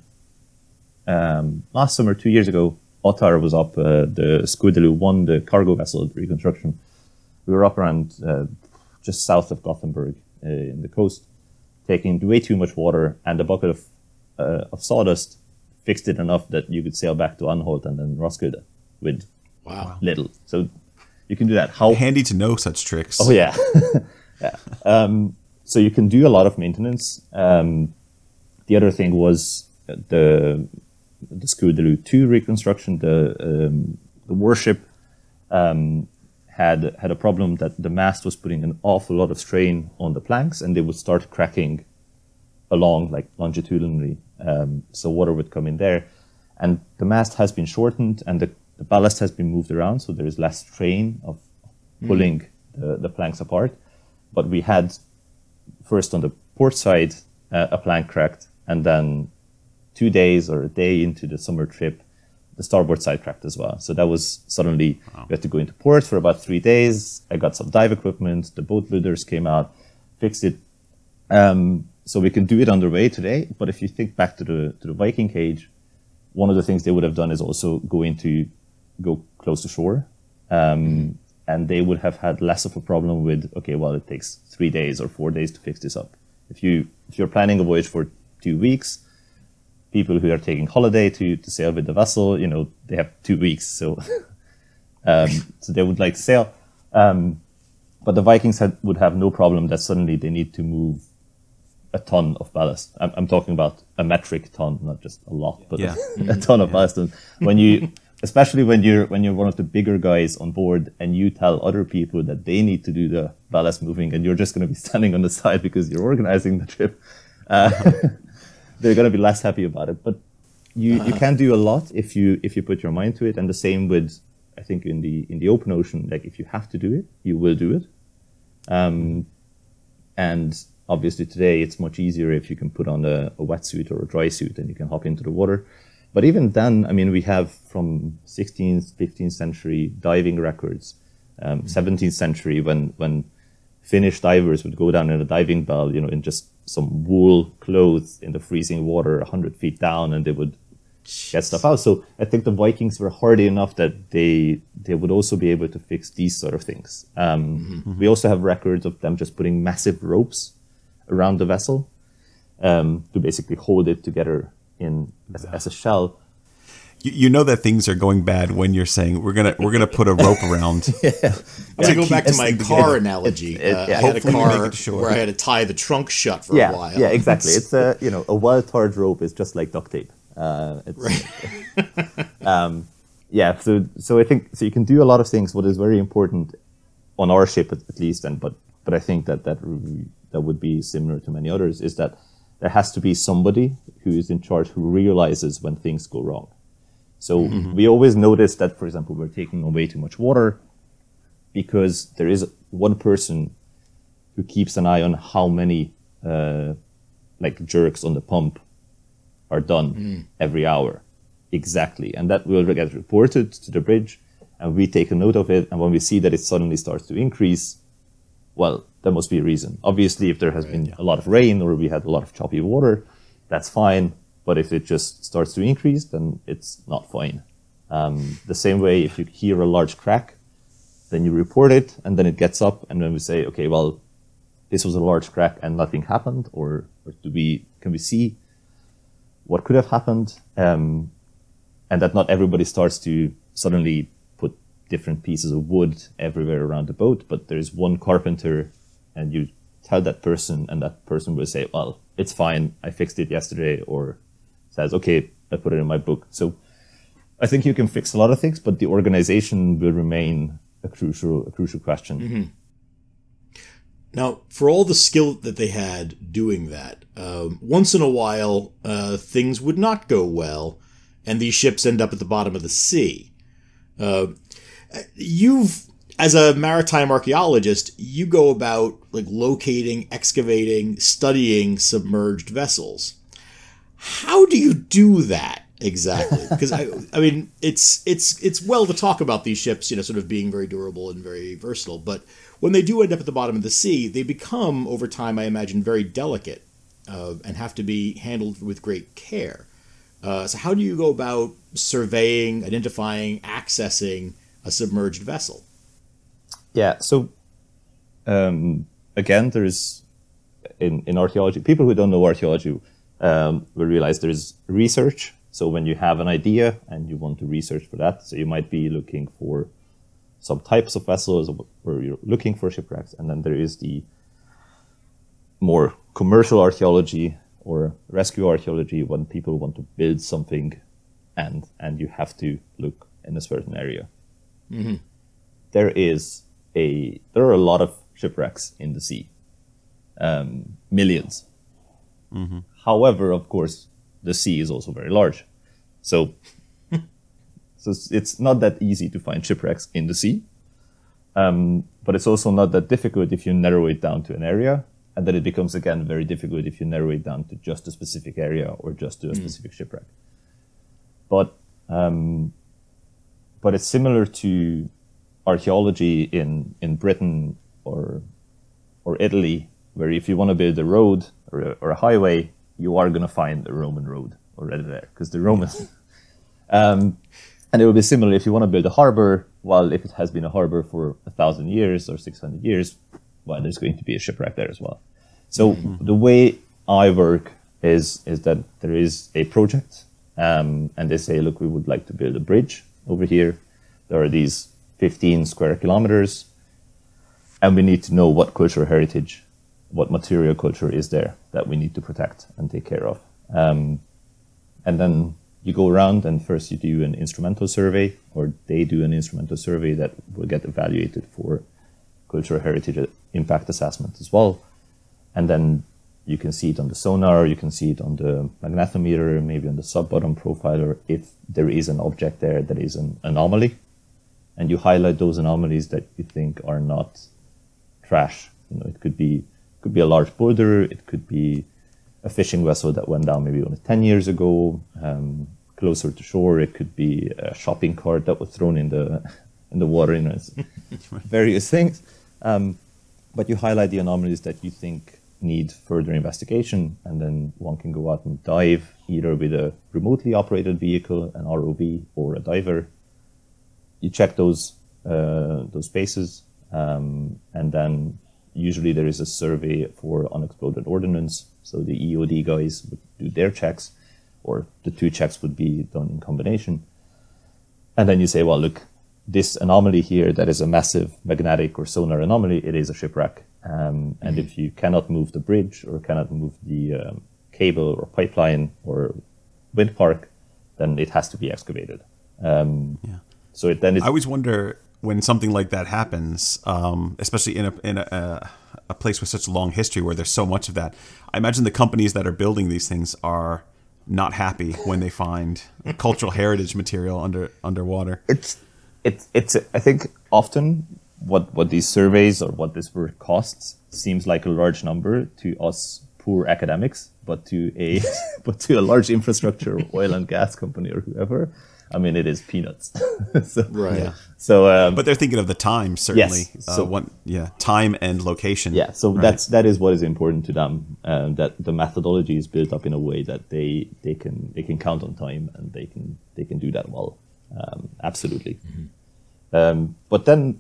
2 years ago, Ottar was up, the Skuldaloo 1, the cargo vessel at reconstruction. We were up around just south of Gothenburg in the coast, taking way too much water, and a bucket of sawdust fixed it enough that you could sail back to Anholt and then Roskilde with little. So you can do that. Handy to know such tricks. Oh, yeah. Yeah. So you can do a lot of maintenance. The other thing was the Skuldaloo 2 reconstruction. The warship had a problem that the mast was putting an awful lot of strain on the planks, and they would start cracking along, like, longitudinally. So water would come in there. And the mast has been shortened, and the ballast has been moved around, so there is less strain of pulling the planks apart. But we had, first on the port side, a plank cracked, and then 2 days or a day into the summer trip, the starboard side cracked as well. So that was suddenly, we had to go into port for about 3 days. I got some dive equipment. The boat loaders came out, fixed it. So we can do it underway today. But if you think back to the Viking cage, one of the things they would have done is also go close to shore. And they would have had less of a problem with, it takes 3 days or 4 days to fix this up. If you're planning a voyage for 2 weeks, people who are taking holiday to sail with the vessel, they have 2 weeks, so so they would like to sail. But the Vikings would have no problem that suddenly they need to move a ton of ballast. I'm talking about a metric ton, not just a lot, but a ton of ballast. And especially when you're one of the bigger guys on board and you tell other people that they need to do the ballast moving and you're just going to be standing on the side because you're organizing the trip, they're going to be less happy about it. But you can do a lot if you put your mind to it. And the same with, I think, in the open ocean, like, if you have to do it, you will do it. And obviously today it's much easier if you can put on a wetsuit or a dry suit and you can hop into the water. But even then, I mean, we have from 16th, 15th century diving records, 17th century when Finnish divers would go down in a diving bell, in just some wool clothes in the freezing water 100 feet down, and they would get stuff out. So I think the Vikings were hardy enough that they would also be able to fix these sort of things. We also have records of them just putting massive ropes around the vessel to basically hold it together as a shell. You know that things are going bad when you're saying we're gonna put a rope around. I'm gonna go back to my car analogy. I had a car where I had to tie the trunk shut for a while. Yeah, exactly. It's a well-tarred rope is just like duct tape. So I think so. You can do a lot of things. What is very important on our ship, at least, and but I think that would be similar to many others, is that there has to be somebody who is in charge who realizes when things go wrong. So we always notice that, for example, we're taking away too much water because there is one person who keeps an eye on how many jerks on the pump are done every hour. Exactly. And that will get reported to the bridge, and we take a note of it. And when we see that it suddenly starts to increase, well, there must be a reason. Obviously, if there has been a lot of rain or we had a lot of choppy water, that's fine. But if it just starts to increase, then it's not fine. The same way, if you hear a large crack, then you report it, and then it gets up, and then we say, this was a large crack and nothing happened, or can we see what could have happened? And that not everybody starts to suddenly put different pieces of wood everywhere around the boat, but there's one carpenter, and you tell that person, and that person will say, well, it's fine, I fixed it yesterday, or says, I put it in my book. So I think you can fix a lot of things, but the organization will remain a crucial question. Now, for all the skill that they had doing that, once in a while, things would not go well, and these ships end up at the bottom of the sea. As a maritime archaeologist, you go about locating, excavating, studying submerged vessels. How do you do that exactly? Because I mean, it's well to talk about these ships, sort of being very durable and very versatile. But when they do end up at the bottom of the sea, they become over time, I imagine, very delicate and have to be handled with great care. So how do you go about surveying, identifying, accessing a submerged vessel? Yeah, so again, there is, in archaeology, people who don't know archaeology will realize there is research. So when you have an idea and you want to research for that, so you might be looking for some types of vessels, or you're looking for shipwrecks. And then there is the more commercial archaeology or rescue archaeology, when people want to build something and you have to look in a certain area. Mm-hmm. There are a lot of shipwrecks in the sea, millions. Mm-hmm. However, of course, the sea is also very large. So it's not that easy to find shipwrecks in the sea, but it's also not that difficult if you narrow it down to an area. And then it becomes, again, very difficult if you narrow it down to just a specific area or just to a specific shipwreck. But it's similar to archaeology in Britain or Italy, where if you want to build a road or a highway, you are going to find a Roman road already there, because the Romans... and it will be similar if you want to build a harbor. Well, if it has been a harbor for 1,000 years or 600 years... well, there's going to be a shipwreck there as well. So the way I work is that there is a project, and they say, look, we would like to build a bridge over here. There are these 15 square kilometers, and we need to know what cultural heritage, what material culture is there that we need to protect and take care of. And then you go around, and first you do an instrumental survey, or they do an instrumental survey that will get evaluated for cultural heritage impact assessment as well. And then you can see it on the sonar, you can see it on the magnetometer, maybe on the sub-bottom profiler, if there is an object there that is an anomaly. And you highlight those anomalies that you think are not trash. You know, it could be a large boulder, it could be a fishing vessel that went down maybe only 10 years ago, closer to shore, it could be a shopping cart that was thrown in the water, you know, various things. But you highlight the anomalies that you think need further investigation, and then one can go out and dive either with a remotely operated vehicle, an ROV, or a diver. You check those spaces, and then usually there is a survey for unexploded ordnance. So the EOD guys would do their checks, or the two checks would be done in combination. And then you say, well, look, this anomaly here that is a massive magnetic or sonar anomaly, it is a shipwreck. And if you cannot move the bridge or cannot move the cable or pipeline or wind park, then it has to be excavated. So it then is... I always wonder when something like that happens, especially in a place with such a long history where there's so much of that. I imagine the companies that are building these things are not happy when they find cultural heritage material underwater. It's I think often what these surveys or what this work costs seems like a large number to us poor academics, but to a large infrastructure, oil and gas company or whoever, I mean, it is peanuts. So, right. Yeah. So, but they're thinking of the time, certainly. Yes. Time and location. Yeah. So right. that is what is important to them. That the methodology is built up in a way that they can count on time and they can do that well. Absolutely. Mm-hmm. But then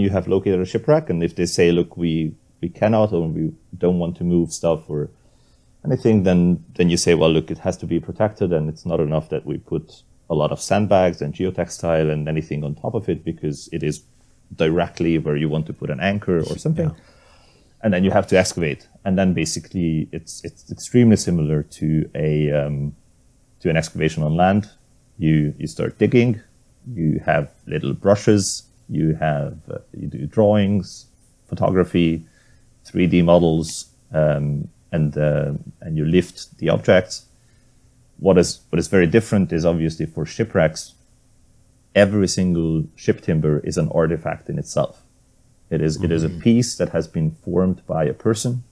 you have located a shipwreck, and if they say, look, we cannot, or we don't want to move stuff or anything, then you say, well, look, it has to be protected, and it's not enough that we put a lot of sandbags and geotextile and anything on top of it, because it is directly where you want to put an anchor or something. Yeah. And then you have to excavate. And then basically it's extremely similar to an excavation on land. You start digging, you have little brushes, you do drawings, photography, 3D models, and you lift the objects. What is very different is obviously for shipwrecks, every single ship timber is an artifact in itself. It is a piece that has been formed by a person,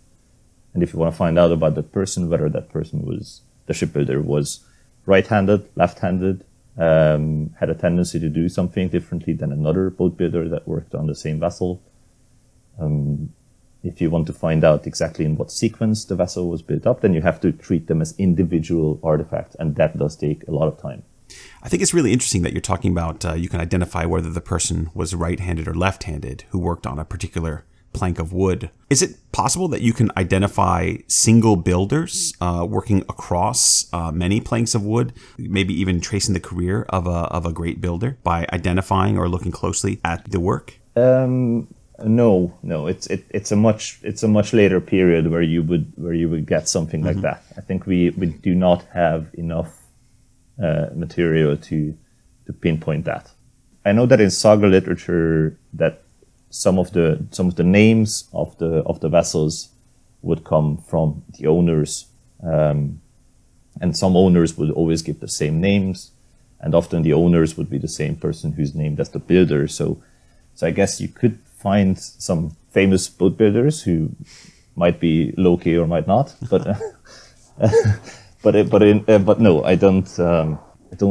and if you want to find out about that person, whether that person was the shipbuilder was right-handed, left-handed, had a tendency to do something differently than another boat builder that worked on the same vessel. If you want to find out exactly in what sequence the vessel was built up, then you have to treat them as individual artifacts, and that does take a lot of time. I think it's really interesting that you're talking about you can identify whether the person was right-handed or left-handed who worked on a particular plank of wood. Is it possible that you can identify single builders working across many planks of wood, maybe even tracing the career of a great builder by identifying or looking closely at the work? No. It's a much later period where you would get something like that. I think we do not have enough material to pinpoint that. I know that in saga literature that some of the names of the vessels would come from the owners, and some owners would always give the same names, and often the owners would be the same person who's named as the builder. So I guess you could find some famous boat builders who might be low-key or might not, but no, I don't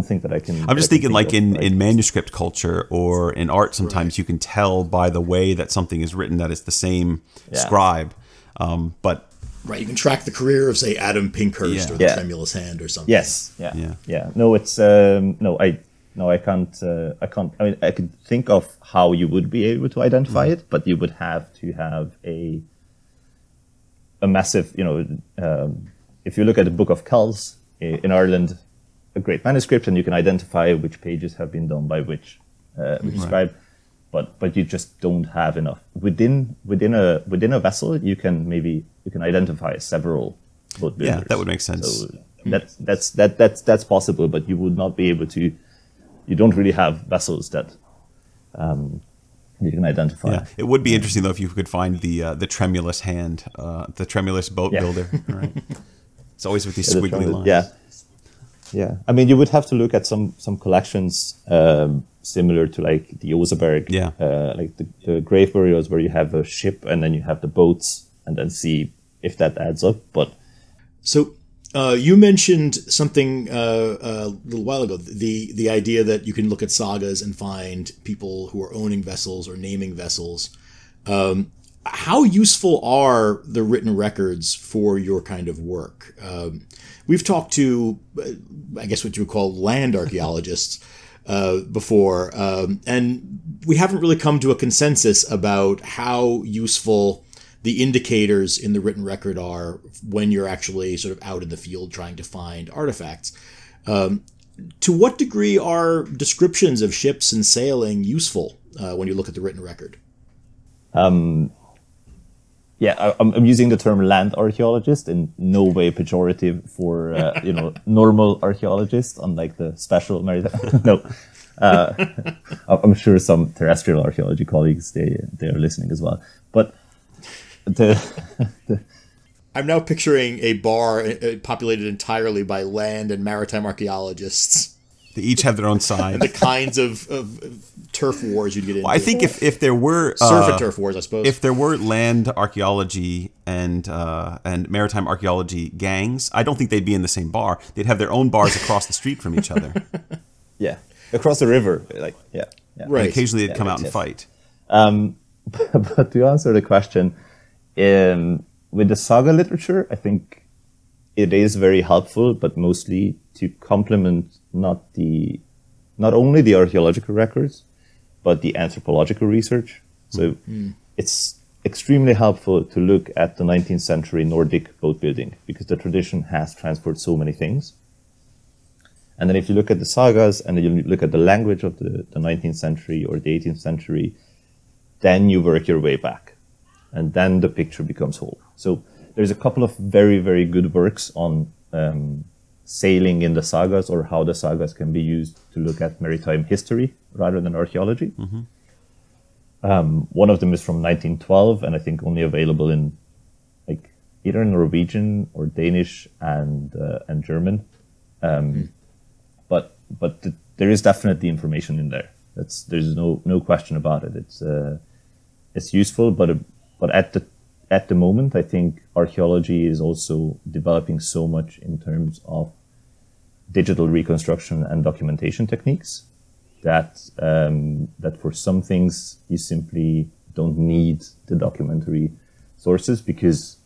think that I can. I'm just thinking like in manuscript culture or in art, sometimes you can tell by the way that something is written that it's the same scribe. But right, you can track the career of, say, Adam Pinkhurst or the Tremulous Hand or something. Yes. Yeah. No, it's I can't. I mean, I could think of how you would be able to identify it, but you would have to have a massive, if you look at the Book of Kells in Ireland, a great manuscript, and you can identify which pages have been done by which scribe, but you just don't have enough within a vessel. You can identify several boat builders. Yeah, that would make sense. So that's possible, but you would not be able to. You don't really have vessels that you can identify. Yeah. It would be interesting though if you could find the tremulous hand, the tremulous boat builder. Right? It's always with these squiggly lines. Yeah. Yeah, I mean, you would have to look at some collections similar to like the Oseberg, like the grave burials where you have a ship and then you have the boats, and then see if that adds up. But so you mentioned something a little while ago, the idea that you can look at sagas and find people who are owning vessels or naming vessels. How useful are the written records for your kind of work? We've talked to, I guess, what you would call land archaeologists before, and we haven't really come to a consensus about how useful the indicators in the written record are when you're actually sort of out in the field trying to find artifacts. To what degree are descriptions of ships and sailing useful when you look at the written record? I'm using the term land archaeologist in no way pejorative for normal archaeologists, unlike the special maritime. I'm sure some terrestrial archaeology colleagues they are listening as well. But I'm now picturing a bar populated entirely by land and maritime archaeologists. They each have their own side. And the kinds of turf wars you'd get into. Well, I think if there were surf and turf wars, I suppose. If there were land archaeology and maritime archaeology gangs, I don't think they'd be in the same bar. They'd have their own bars across the street from each other. Yeah, across the river, right. And occasionally they'd come out and fight. But to answer the question, with the saga literature, I think it is very helpful, but mostly to complement not only the archaeological records, but the anthropological research. So it's extremely helpful to look at the 19th century Nordic boat building, because the tradition has transferred so many things. And then if you look at the sagas and then you look at the language of the 19th century or the 18th century, then you work your way back. And then the picture becomes whole. So there's a couple of very, very good works on sailing in the sagas, or how the sagas can be used to look at maritime history rather than archaeology. One of them is from 1912, and I think only available in like either Norwegian or Danish and German. But there is definitely information in there. There's no question about it. It's useful, but at the moment, I think archaeology is also developing so much in terms of digital reconstruction and documentation techniques that for some things you simply don't need the documentary sources, because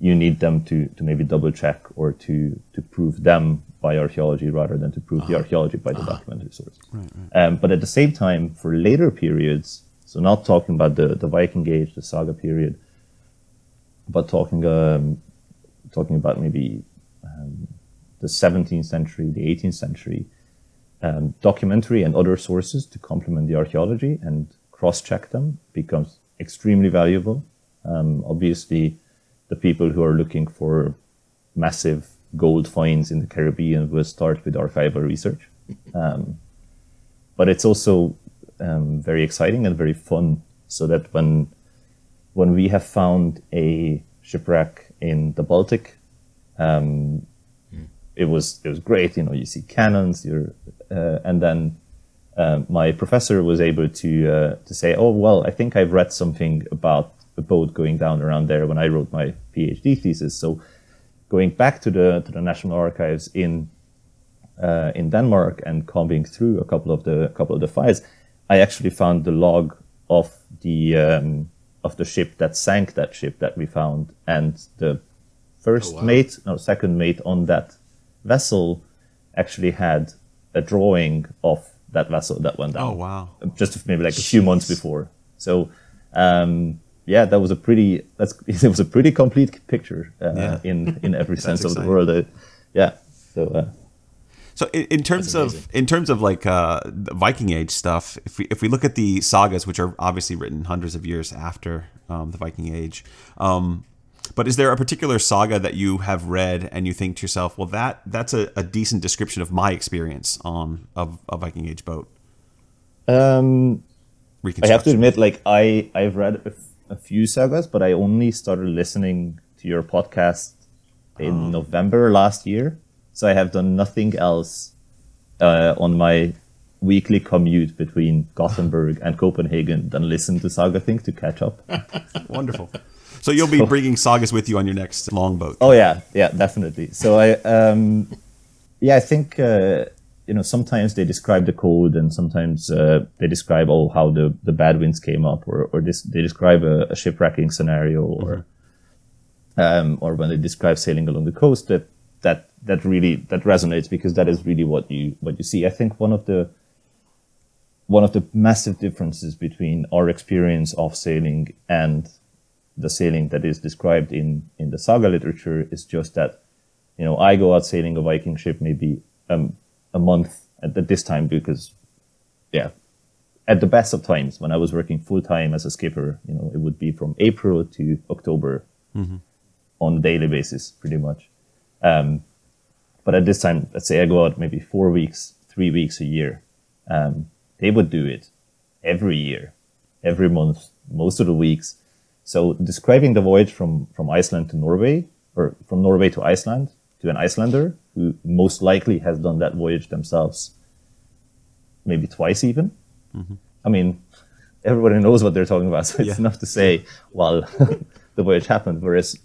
you need them to maybe double check or to prove them by archaeology rather than to prove the archaeology by the documentary source. Right. But at the same time, for later periods, so not talking about the Viking Age, the saga period, but talking about maybe the 17th century, the 18th century, documentary and other sources to complement the archaeology and cross-check them becomes extremely valuable. Obviously, the people who are looking for massive gold finds in the Caribbean will start with archival research. But it's also very exciting and very fun, so that when we have found a shipwreck in the Baltic, it was great. You know, you see cannons, and then my professor was able to say, oh, well, I think I've read something about a boat going down around there when I wrote my PhD thesis. So going back to the National Archives in Denmark and combing through a couple of the files, I actually found the log of the ship that sank, that ship that we found, and the second mate on that vessel actually had a drawing of that vessel that went down. Oh wow! Just maybe like a few months before. So it was a pretty complete picture in every sense of the world. So in terms of Viking Age stuff, if we look at the sagas, which are obviously written hundreds of years after the Viking Age, but is there a particular saga that you have read and you think to yourself, well, that's a decent description of my experience on a Viking Age boat? I have to admit, like I've read a few sagas, but I only started listening to your podcast in November last year. So I have done nothing else on my weekly commute between Gothenburg and Copenhagen than listen to Saga Think to catch up. Wonderful. So you'll be bringing sagas with you on your next longboat. Oh yeah, definitely. So I think sometimes they describe the cold, and sometimes they describe how the bad winds came up, or they describe a shipwrecking scenario, or when they describe sailing along the coast that really resonates, because that is really what you see. I think one of the massive differences between our experience of sailing and the sailing that is described in the saga literature is just that, I go out sailing a Viking ship maybe a month at this time, because at the best of times when I was working full time as a skipper, it would be from April to October on a daily basis pretty much. But at this time, let's say I go out maybe 4 weeks, 3 weeks a year. They would do it every year, every month, most of the weeks. So describing the voyage from Iceland to Norway, or from Norway to Iceland, to an Icelander who most likely has done that voyage themselves, maybe twice even. I mean, everybody knows what they're talking about, so it's enough to say, well, the voyage happened. Whereas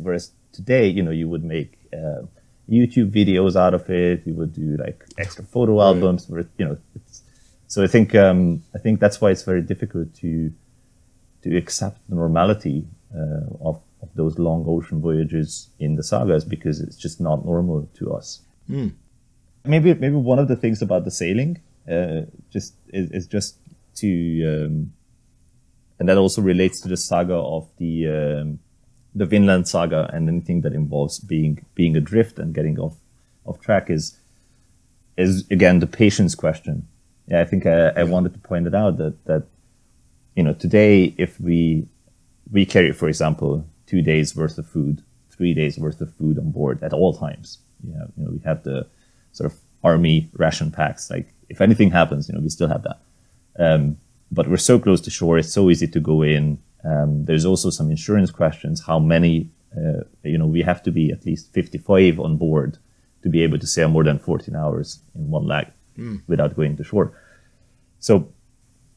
today, you would make YouTube videos out of it. You would do like extra photo albums, so I think that's why it's very difficult to accept the normality of those long ocean voyages in the sagas, because it's just not normal to us. Maybe one of the things about the sailing and that also relates to the saga of the Vinland saga and anything that involves being adrift and getting off track is again the patience question. Yeah, I think I wanted to point it out that today, if we carry, for example, 2 days worth of food, 3 days worth of food on board at all times. We have the sort of army ration packs. Like if anything happens, we still have that. But we're so close to shore; it's so easy to go in. There's also some insurance questions. How many, we have to be at least 55 on board to be able to sail more than 14 hours in one leg without going to shore. So,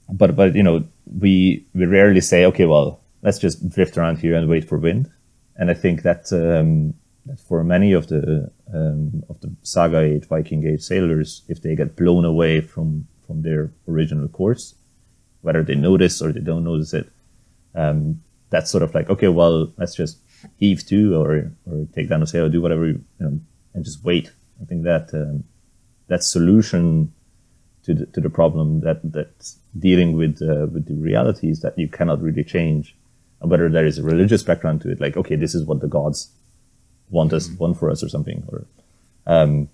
we rarely say, okay, well, let's just drift around here and wait for wind. And I think that for many of the Saga Age, Viking Age sailors, if they get blown away from their original course, whether they notice or they don't notice it, that's sort of like, okay, well, let's just heave to or take down a sail or do whatever, and just wait. I think that that solution to the problem that's dealing with the realities that you cannot really change, whether there is a religious background to it, like, okay, this is what the gods want for us or something, or I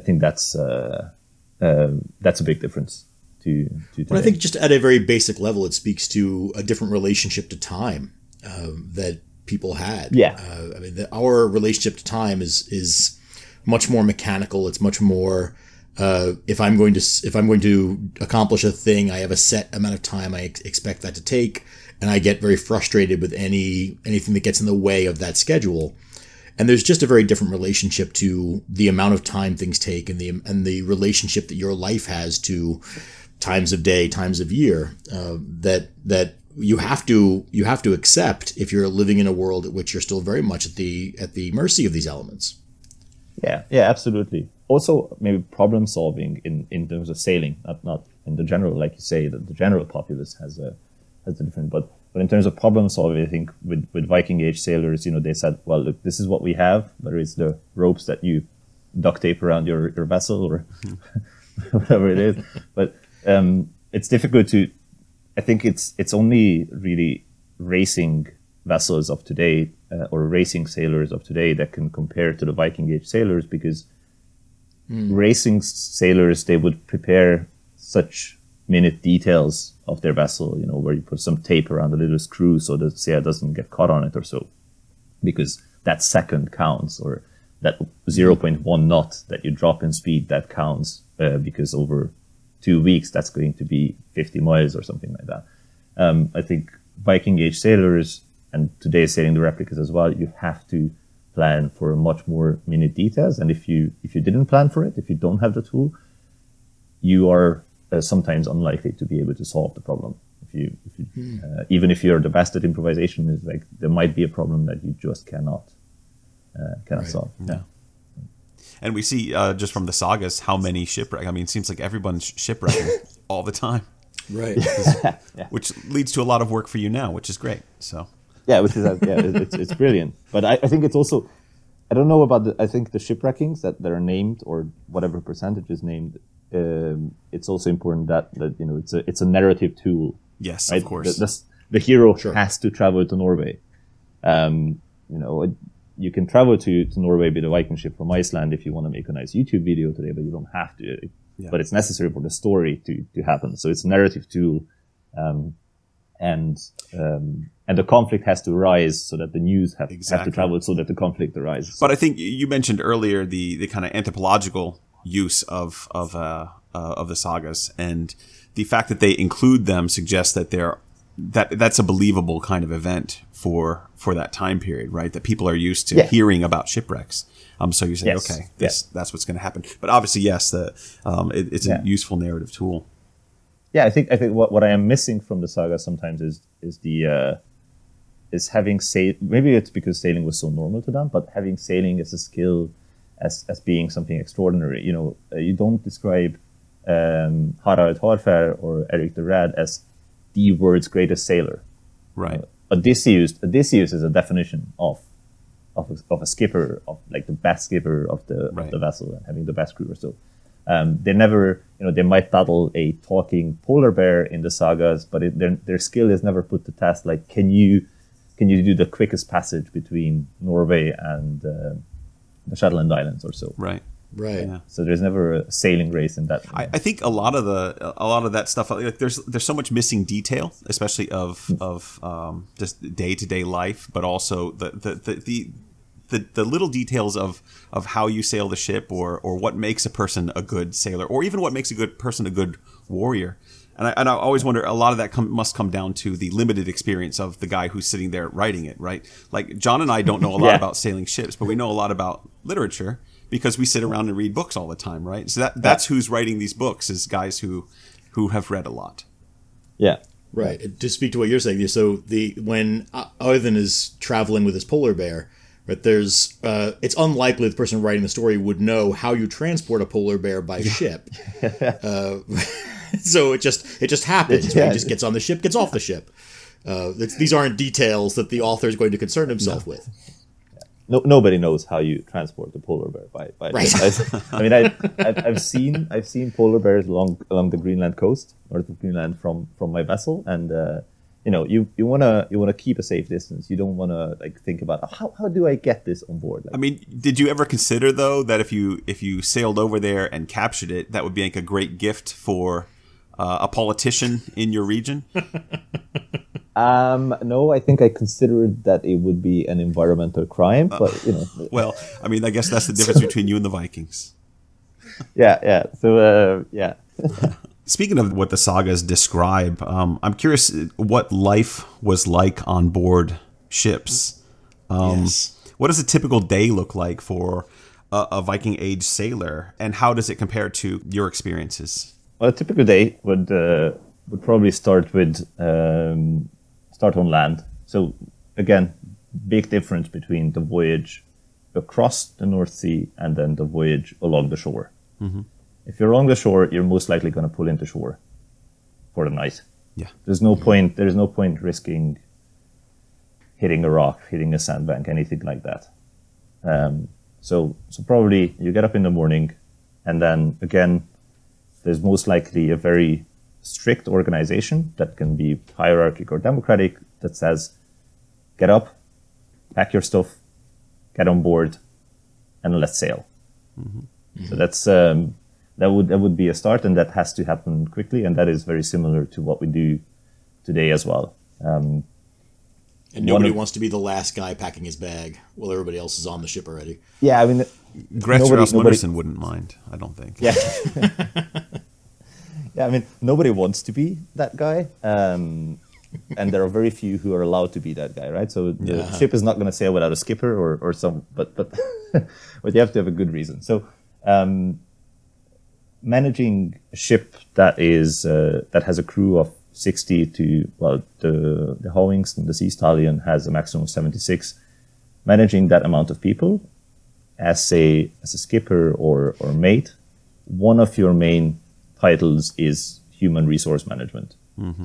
think that's a big difference to today. Well, I think just at a very basic level, it speaks to a different relationship to time that people had. Yeah, I mean, our relationship to time is much more mechanical. It's much more if I'm going to accomplish a thing, I have a set amount of time I expect that to take, and I get very frustrated with anything that gets in the way of that schedule. And there's just a very different relationship to the amount of time things take and the relationship that your life has to times of day, times of year, that you have to accept if you're living in a world at which you're still very much at the mercy of these elements. Yeah, absolutely. Also, maybe problem solving in terms of sailing, not in the general, like you say, that the general populace has a different, but in terms of problem solving, I think with Viking Age sailors, they said, well, look, this is what we have, whether it's the ropes that you duct tape around your vessel or whatever it is. But it's difficult I think it's only really racing vessels of today or racing sailors of today that can compare to the Viking Age sailors, because racing sailors, they would prepare such minute details of their vessel, where you put some tape around a little screw so the sail doesn't get caught on it or so, because that second counts, or that 0.1 knot that you drop in speed, that counts, because over 2 weeks that's going to be 50 miles or something like that. I think Viking Age sailors, and today sailing the replicas as well, you have to plan for much more minute details, and if you didn't plan for it, if you don't have the tool, you are sometimes unlikely to be able to solve the problem. Even if you're the best at improvisation, is like there might be a problem that you just cannot right. solve. Yeah. And we see just from the sagas how many shipwrecks. I mean, it seems like everyone's shipwrecking all the time, right? Yeah. Which leads to a lot of work for you now, which is great. So yeah, it's brilliant. But I think it's also, I don't know about I think the shipwreckings that are named, or whatever percentage is named. It's also important that it's a narrative tool. Yes, right? Of course. The hero has to travel to Norway. You can travel to Norway with a Viking ship from Iceland if you want to make a nice YouTube video today, but you don't have to. Yeah. But it's necessary for the story to happen. So it's a narrative tool, and the conflict has to arise so that the news have to travel so that the conflict arises. But I think you mentioned earlier the kind of anthropological use of the sagas, and the fact that they include them suggests that that's a believable kind of event for that time period, right? That people are used to hearing about shipwrecks. So you say, yes. Okay, that's what's going to happen. But obviously, yes, it's a useful narrative tool. Yeah, I think what I am missing from the saga sometimes is having sail. Maybe it's because sailing was so normal to them, but having sailing as a skill. As being something extraordinary, you don't describe Harald Harfagre or Eric the Red as the world's greatest sailor. Right. Odysseus is a definition of a skipper, of like the best skipper of the vessel and having the best crew or so. They never, they might battle a talking polar bear in the sagas, but their skill is never put to test. Like, can you do the quickest passage between Norway and the Shetland Islands or so. Right. Yeah. So there's never a sailing race in that. I think a lot of that stuff, like there's so much missing detail, especially of just day-to-day life, but also the little details of how you sail the ship or what makes a person a good sailor, or even what makes a good person a good warrior. And I always wonder, a lot of that must come down to the limited experience of the guy who's sitting there writing it, right? Like, John and I don't know a lot about sailing ships, but we know a lot about literature because we sit around and read books all the time, right? So that's who's writing these books, is guys who have read a lot. Yeah. Right. To speak to what you're saying, so when Arvin is traveling with his polar bear, but it's unlikely the person writing the story would know how you transport a polar bear by ship. So it just happens. He just gets on the ship, gets off the ship. These aren't details that the author is going to concern himself with. No, nobody knows how you transport the polar bear. I've seen polar bears along the Greenland coast, north of Greenland, from my vessel, and you wanna keep a safe distance. You don't wanna think about how do I get this on board. Did you ever consider though that if you sailed over there and captured it, that would be a great gift for a politician in your region? No, I think I considered that it would be an environmental crime, but Well, I guess that's the difference between you and the Vikings. Yeah. So, yeah. Speaking of what the sagas describe, I'm curious what life was like on board ships. Yes. What does a typical day look like for a Viking age sailor, and how does it compare to your experiences? Well, a typical day would probably start with. Start on land. So again, big difference between the voyage across the North Sea and then the voyage along the shore. Mm-hmm. If you're along the shore, you're most likely going to pull into shore for the night. Yeah. There's no point risking hitting a rock, hitting a sandbank, anything like that. So probably you get up in the morning, and then again, there's most likely a very strict organization that can be hierarchic or democratic that says, get up, pack your stuff, get on board, and let's sail. Mm-hmm. Mm-hmm. So that's that would be a start, and that has to happen quickly, and that is very similar to what we do today as well. And nobody wants to be the last guy packing his bag while everybody else is on the ship already. Yeah, Greta Munderson wouldn't mind, I don't think. Yeah. Yeah, nobody wants to be that guy, and there are very few who are allowed to be that guy, right? So the ship is not going to sail without a skipper or some, but but you have to have a good reason. So managing a ship that has a crew of 60 to, well, the Howings and the Sea Stallion has a maximum of 76. Managing that amount of people as a skipper or mate, one of your main titles is human resource management. Mm-hmm.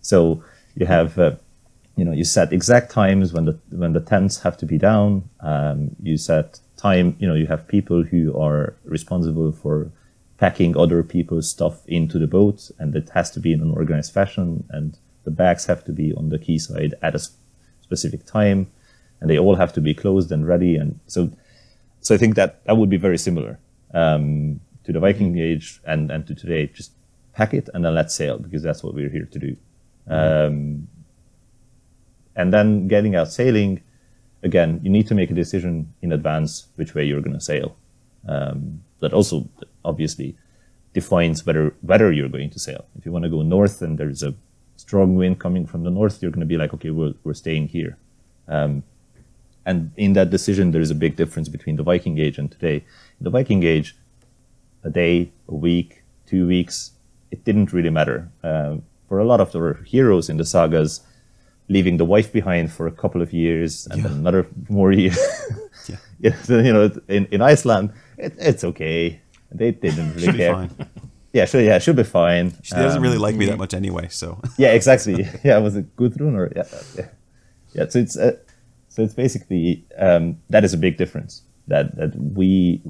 So you have, you set exact times when the tents have to be down. You set time. You have people who are responsible for packing other people's stuff into the boat, and it has to be in an organized fashion. And the bags have to be on the quayside at a specific time, and they all have to be closed and ready. And so I think that would be very similar. To the Viking age and to today, just pack it and then let's sail, because that's what we're here to do. And then getting out sailing, again, you need to make a decision in advance which way you're going to sail. That also obviously defines whether you're going to sail. If you want to go north and there's a strong wind coming from the north, you're going to be like, okay, we're staying here. And in that decision, there's a big difference between the Viking age and today. In the Viking age, a day, a week, 2 weeks, it didn't really matter. For a lot of the heroes in the sagas, leaving the wife behind for a couple of years and then another more year. Yeah. In Iceland, it's okay. They didn't really care. Fine. Yeah, she'll be fine. She doesn't really like me that much anyway, so. Yeah, exactly. Yeah, was it Gudrun or yeah. So it's basically that is a big difference that we.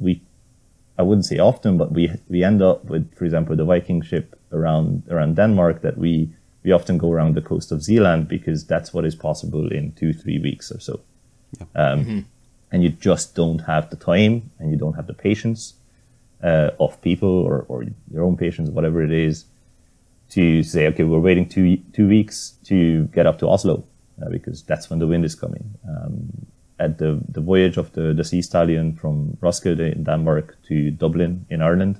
I wouldn't say often, but we end up with, for example, the Viking ship around Denmark, that we often go around the coast of Zealand, because that's what is possible in 2-3 weeks or so. Yeah. And you just don't have the time, and you don't have the patience of people or your own patience, whatever it is, to say, okay, we're waiting two weeks to get up to Oslo, because that's when the wind is coming. At the voyage of the Sea Stallion from Roskilde in Denmark to Dublin in Ireland,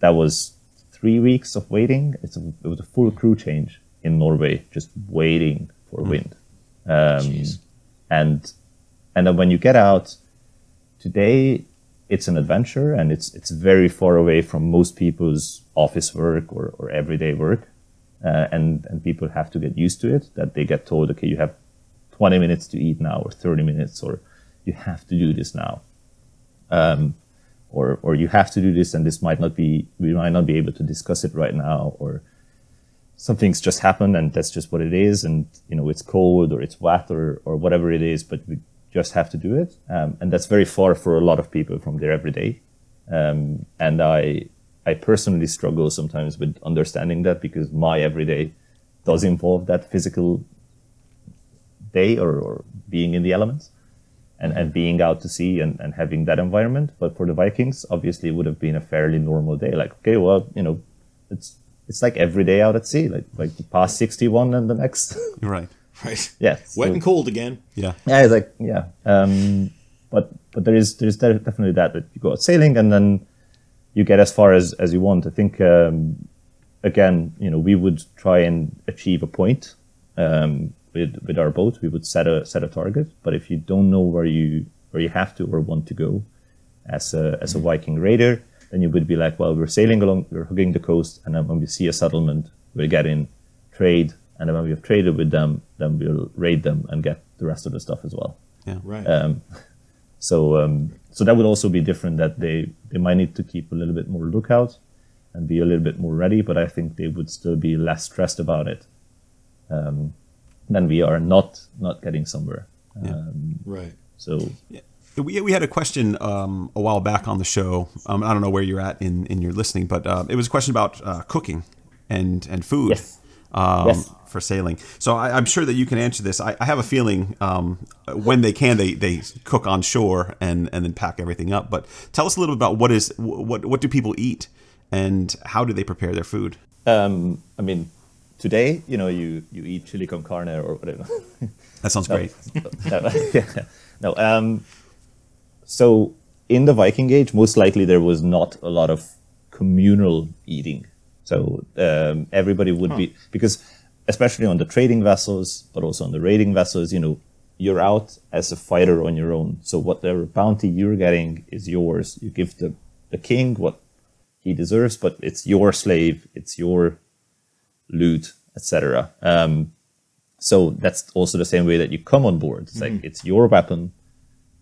that was 3 weeks of waiting. It was a full crew change in Norway, just waiting for wind. And then when you get out, today it's an adventure, and it's very far away from most people's office work or everyday work, and people have to get used to it, that they get told, okay, you have 20 minutes to eat now, or 30 minutes, or you have to do this now, or you have to do this, and we might not be able to discuss it right now, or something's just happened and that's just what it is. And, you know, it's cold or it's wet or whatever it is, but we just have to do it. And that's very far for a lot of people from their everyday. And I personally struggle sometimes with understanding that, because my everyday does involve that physical day or being in the elements and being out to sea and having that environment. But for the Vikings, obviously, it would have been a fairly normal day. Like, okay, well, you know, it's like every day out at sea, like the past 61 and the next. Right. Yeah. So, wet and cold again. Yeah. Yeah. It's like, yeah. But there's definitely that you go out sailing and then you get as far as you want. I think, again, you know, we would try and achieve a point, with our boat. We would set a target, but if you don't know where you have to or want to go as a Viking raider, then you would be like, well, we're sailing along, we're hugging the coast, and then when we see a settlement, we'll get in, trade, and then when we have traded with them, then we'll raid them and get the rest of the stuff as well. Yeah, right. So that would also be different, that they might need to keep a little bit more lookout and be a little bit more ready, but I think they would still be less stressed about it. Then we are not getting somewhere. Right. So yeah. We had a question a while back on the show. I don't know where you're at in your listening, but it was a question about cooking and food. Yes. For sailing. So I'm sure that you can answer this. I have a feeling when they cook on shore and then pack everything up. But tell us a little bit about what do people eat and how do they prepare their food? I mean, today, you know, you eat chili con carne or whatever. That sounds great. No. So in the Viking Age, most likely there was not a lot of communal eating. So everybody would be, because especially on the trading vessels, but also on the raiding vessels, you know, you're out as a fighter on your own. So whatever bounty you're getting is yours. You give the king what he deserves, but it's your slave, it's your loot, etc. So that's also the same way that you come on board. It's like it's your weapon,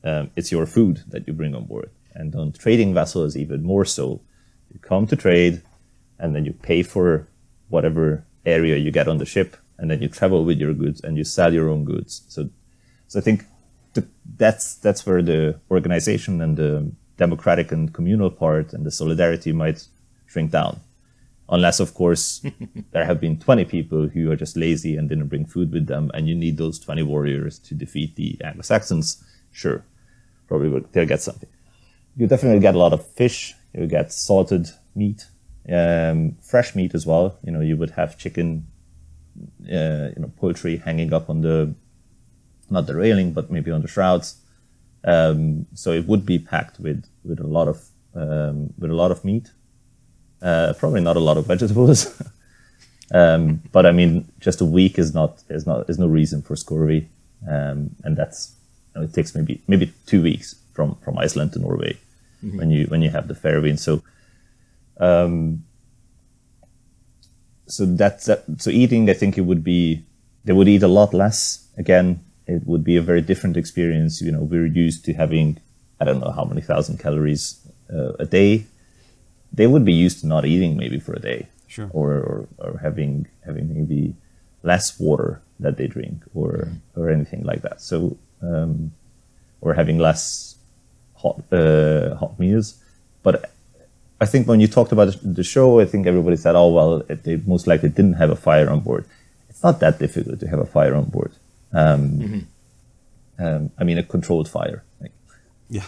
it's your food that you bring on board. And on trading vessels, even more so. You come to trade, and then you pay for whatever area you get on the ship, and then you travel with your goods and you sell your own goods. So I think that's where the organization and the democratic and communal part and the solidarity might shrink down. Unless, of course, there have been 20 people who are just lazy and didn't bring food with them, and you need those 20 warriors to defeat the Anglo-Saxons. Sure, probably they'll get something. You definitely get a lot of fish. You get salted meat, fresh meat as well. You know, you would have chicken, poultry hanging up on not the railing, but maybe on the shrouds. So it would be packed with a lot of meat. Probably not a lot of vegetables, but I mean, just a week is no reason for scurvy, and that's, you know, it takes maybe 2 weeks from Iceland to Norway when you have the ferry. So, so eating, I think they would eat a lot less. Again, it would be a very different experience. You know, we're used to having, I don't know how many thousand calories a day. They would be used to not eating maybe for a day, sure, or having maybe less water that they drink or anything like that. So, or having less hot meals. But I think when you talked about the show, I think everybody said, oh, well, they most likely didn't have a fire on board. It's not that difficult to have a fire on board. I mean, a controlled fire. Yeah.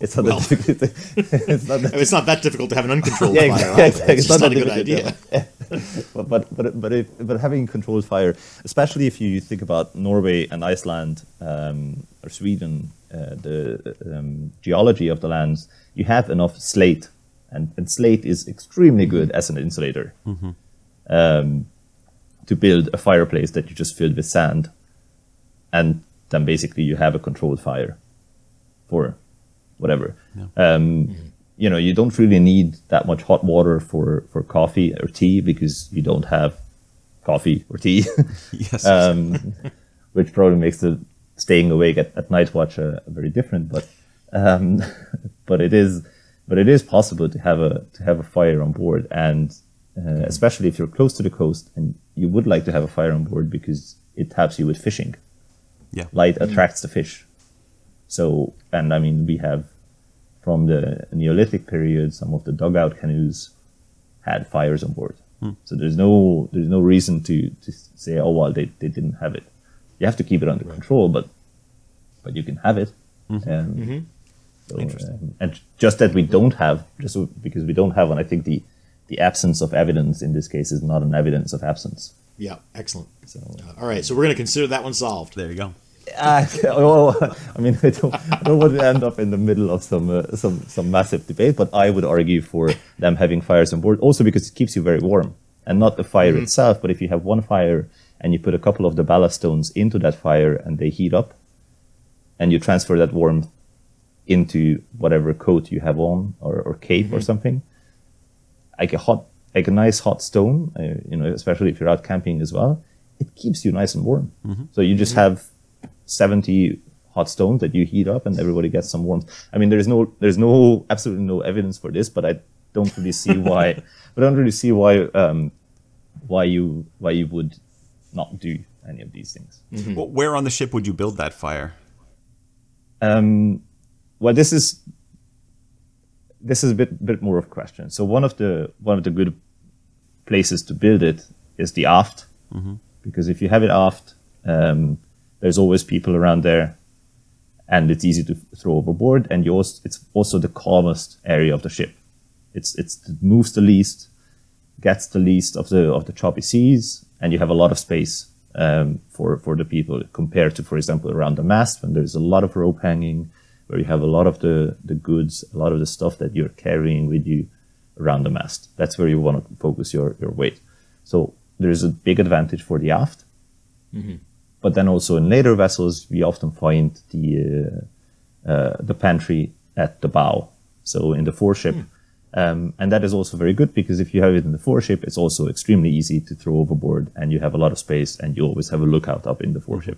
It's not that difficult to have an uncontrolled fire. Exactly. It's not a good idea. But having controlled fire, especially if you think about Norway and Iceland or Sweden, the geology of the lands, you have enough slate, and slate is extremely good as an insulator to build a fireplace that you just filled with sand, and then basically you have a controlled fire for whatever. You know, you don't really need that much hot water for coffee or tea, because you don't have coffee or tea. Yes. Which probably makes the staying awake at night watch very different, but it is possible to have a fire on board, and especially if you're close to the coast and you would like to have a fire on board because it taps you with fishing. Yeah, light attracts the fish. So, and I mean, we have from the Neolithic period, some of the dugout canoes had fires on board. So there's no reason to say, oh, well, they didn't have it. You have to keep it under control, but you can have it. So, and just that we don't have, just because we don't have one, I think the absence of evidence in this case is not an evidence of absence. Yeah, excellent. So, all right, so we're going to consider that one solved. There you go. I don't want to end up in the middle of some massive debate, but I would argue for them having fires on board, also because it keeps you very warm, and not the fire itself, but if you have one fire and you put a couple of the ballast stones into that fire and they heat up, and you transfer that warmth into whatever coat you have on or cape or something, like a nice hot stone, especially if you're out camping as well, it keeps you nice and warm. So you just have 70 hot stones that you heat up and everybody gets some warmth. I mean, there's absolutely no evidence for this, but I don't really see why you would not do any of these things. Well, where on the ship would you build that fire? Well, this is a bit more of a question. So one of the good places to build it is the aft, because if you have it aft, there's always people around there, and it's easy to throw overboard. And you also, it's also the calmest area of the ship. It moves the least, gets the least of the choppy seas, and you have a lot of space for the people compared to, for example, around the mast when there's a lot of rope hanging, where you have a lot of the goods, a lot of the stuff that you're carrying with you around the mast. That's where you want to focus your weight. So there's a big advantage for the aft. But then also in later vessels, we often find the pantry at the bow, so in the foreship. And that is also very good because if you have it in the foreship, it's also extremely easy to throw overboard and you have a lot of space and you always have a lookout up in the foreship.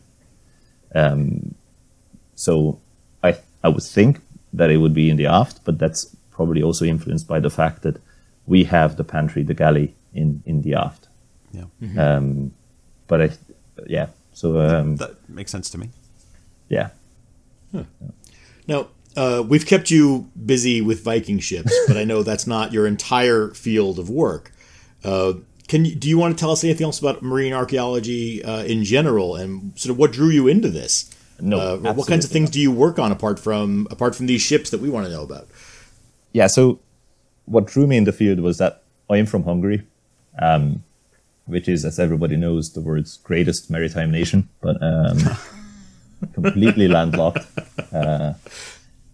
So I would think that it would be in the aft, but that's probably also influenced by the fact that we have the pantry, the galley in the aft. Yeah. So that makes sense to me. Yeah. Huh. Now, we've kept you busy with Viking ships, but I know that's not your entire field of work. Do you want to tell us anything else about marine archaeology in general, and sort of what drew you into this? No. What kinds of things do you work on apart from these ships that we want to know about? Yeah. So, what drew me in the field was that I am from Hungary. Which is, as everybody knows, the world's greatest maritime nation, but completely landlocked.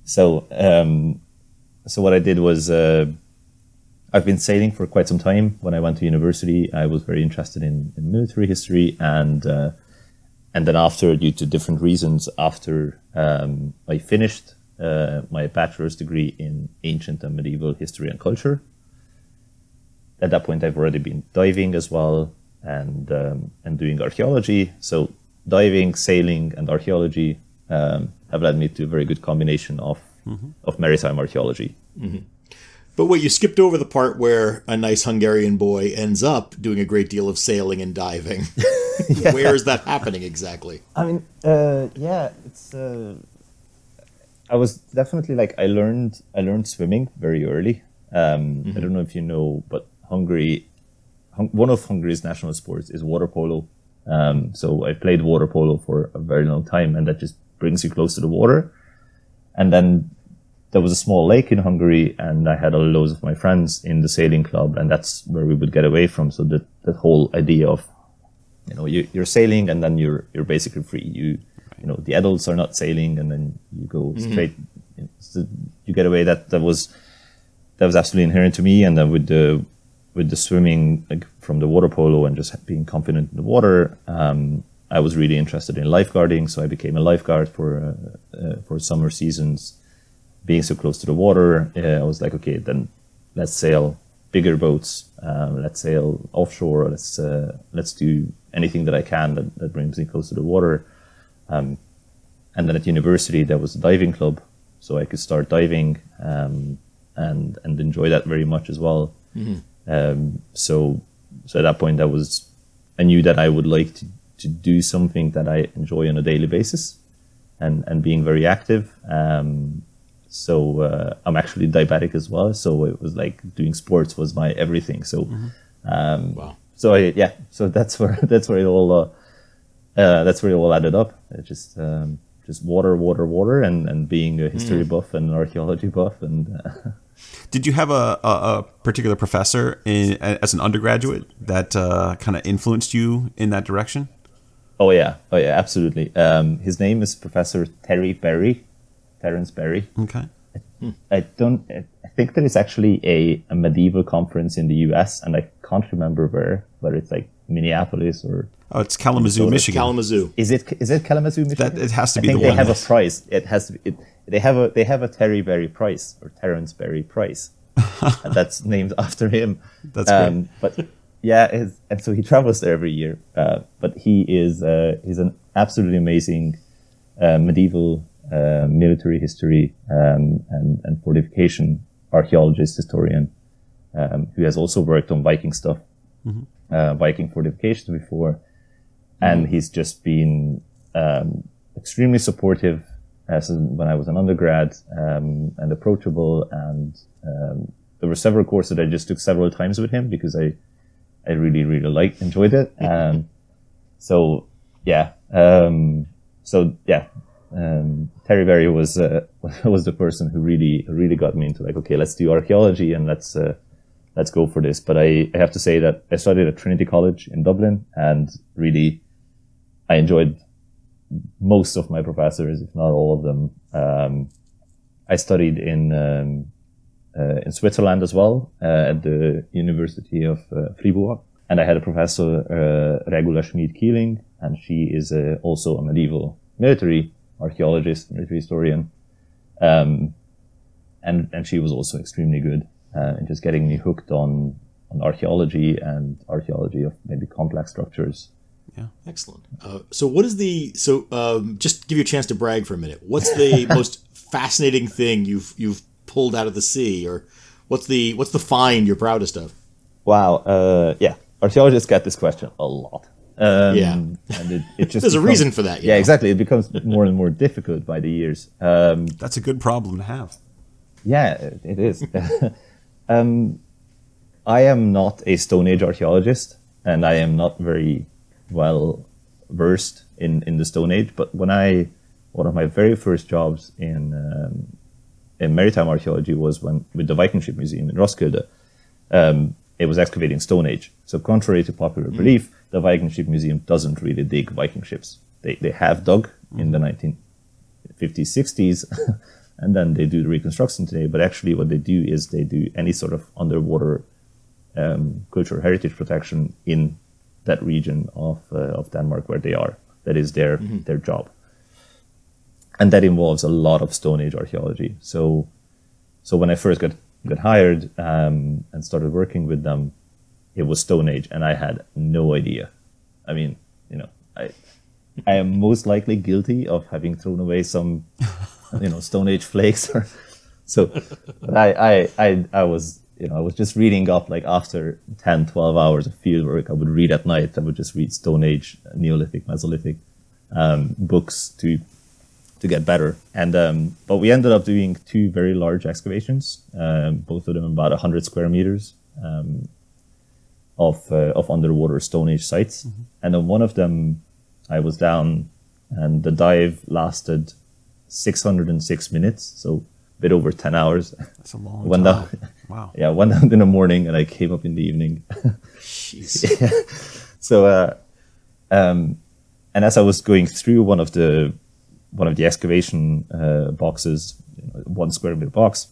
So what I did was, I've been sailing for quite some time. When I went to university, I was very interested in military history, and then after, due to different reasons, after I finished my bachelor's degree in ancient and medieval history and culture. At that point, I've already been diving as well and doing archaeology. So diving, sailing, and archaeology have led me to a very good combination of maritime archaeology. But wait, you skipped over the part where a nice Hungarian boy ends up doing a great deal of sailing and diving. Yeah. Where is that happening exactly? I mean, it's... I was definitely like, I learned swimming very early. I don't know if you know, but Hungary, one of Hungary's national sports is water polo. So I played water polo for a very long time, and that just brings you close to the water. And then there was a small lake in Hungary, and I had loads of my friends in the sailing club, and that's where we would get away from. So that whole idea of, you're sailing, and then you're basically free. The adults are not sailing, and then you go straight. So you get away. That was absolutely inherent to me, and then with the swimming, like from the water polo and just being confident in the water, I was really interested in lifeguarding, so I became a lifeguard for summer seasons. Being so close to the water, I was like, okay, then let's sail bigger boats, let's sail offshore, let's do anything that I can that brings me close to the water. And then at university there was a diving club, so I could start diving and enjoy that very much as well. So at that point, I knew that I would like to do something that I enjoy on a daily basis, and being very active. So I'm actually diabetic as well. So it was like doing sports was my everything. So, wow. So that's where it all added up. It just water, and being a history buff and an archaeology buff. And did you have a particular professor as an undergraduate that kind of influenced you in that direction? Oh yeah, absolutely. His name is Professor Terence Barry. Okay. I think there is actually a medieval conference in the US, and I can't remember where, but it's like Minneapolis or... Oh, it's Kalamazoo, Minnesota. Michigan. Kalamazoo. Is it Kalamazoo, Michigan? It has to be. I think the they one have that's... a prize. It has to be. They have a Terence Barry prize, and that's named after him. That's great. But yeah, and so he travels there every year. But he is he's an absolutely amazing medieval military history and fortification archaeologist, historian, who has also worked on Viking stuff, Viking fortifications before, and he's just been extremely supportive as when I was an undergrad, and approachable, and there were several courses that I just took several times with him because I really enjoyed it. Terry Berry was the person who really got me into, like, okay, let's do archaeology and let's go for this. But I have to say that I studied at Trinity College in Dublin, and really I enjoyed most of my professors, if not all of them. I studied in Switzerland as well, at the University of Fribourg, and I had a professor, Regula Schmid-Keeling, and she is also a medieval military archaeologist, military historian, and she was also extremely good. And just getting me hooked on archaeology of maybe complex structures. Yeah, excellent. So what is the just give you a chance to brag for a minute. What's the most fascinating thing you've pulled out of the sea, or what's the find you're proudest of? Wow. Yeah, archaeologists get this question a lot. And it just there's a reason for that. Yeah, exactly. It becomes more and more difficult by the years. That's a good problem to have. Yeah, it is. I am not a Stone Age archaeologist, and I am not very well versed in the Stone Age. But one of my very first jobs in maritime archaeology was with the Viking Ship Museum in Roskilde. It was excavating Stone Age. So contrary to popular belief, the Viking Ship Museum doesn't really dig Viking ships. They have dug in the 1950s, 60s, and then they do the reconstruction today. But actually what they do is they do any sort of underwater cultural heritage protection in that region of Denmark where they are. That is their job. And that involves a lot of Stone Age archaeology. So when I first got hired and started working with them, it was Stone Age, and I had no idea. I mean, I am most likely guilty of having thrown away some Stone Age flakes. But I was, I was just reading up, like, after 10, 12 hours of field work, I would read at night. I would just read Stone Age, Neolithic, Mesolithic books to get better. And but we ended up doing two very large excavations, both of them about 100 square meters of underwater Stone Age sites. And on one of them, I was down, and the dive lasted 606 minutes, so a bit over 10 hours. That's a long time. Wow. Yeah, went down in the morning, and I came up in the evening. Jeez. Yeah. So, and as I was going through one of the excavation boxes, 1 square meter box,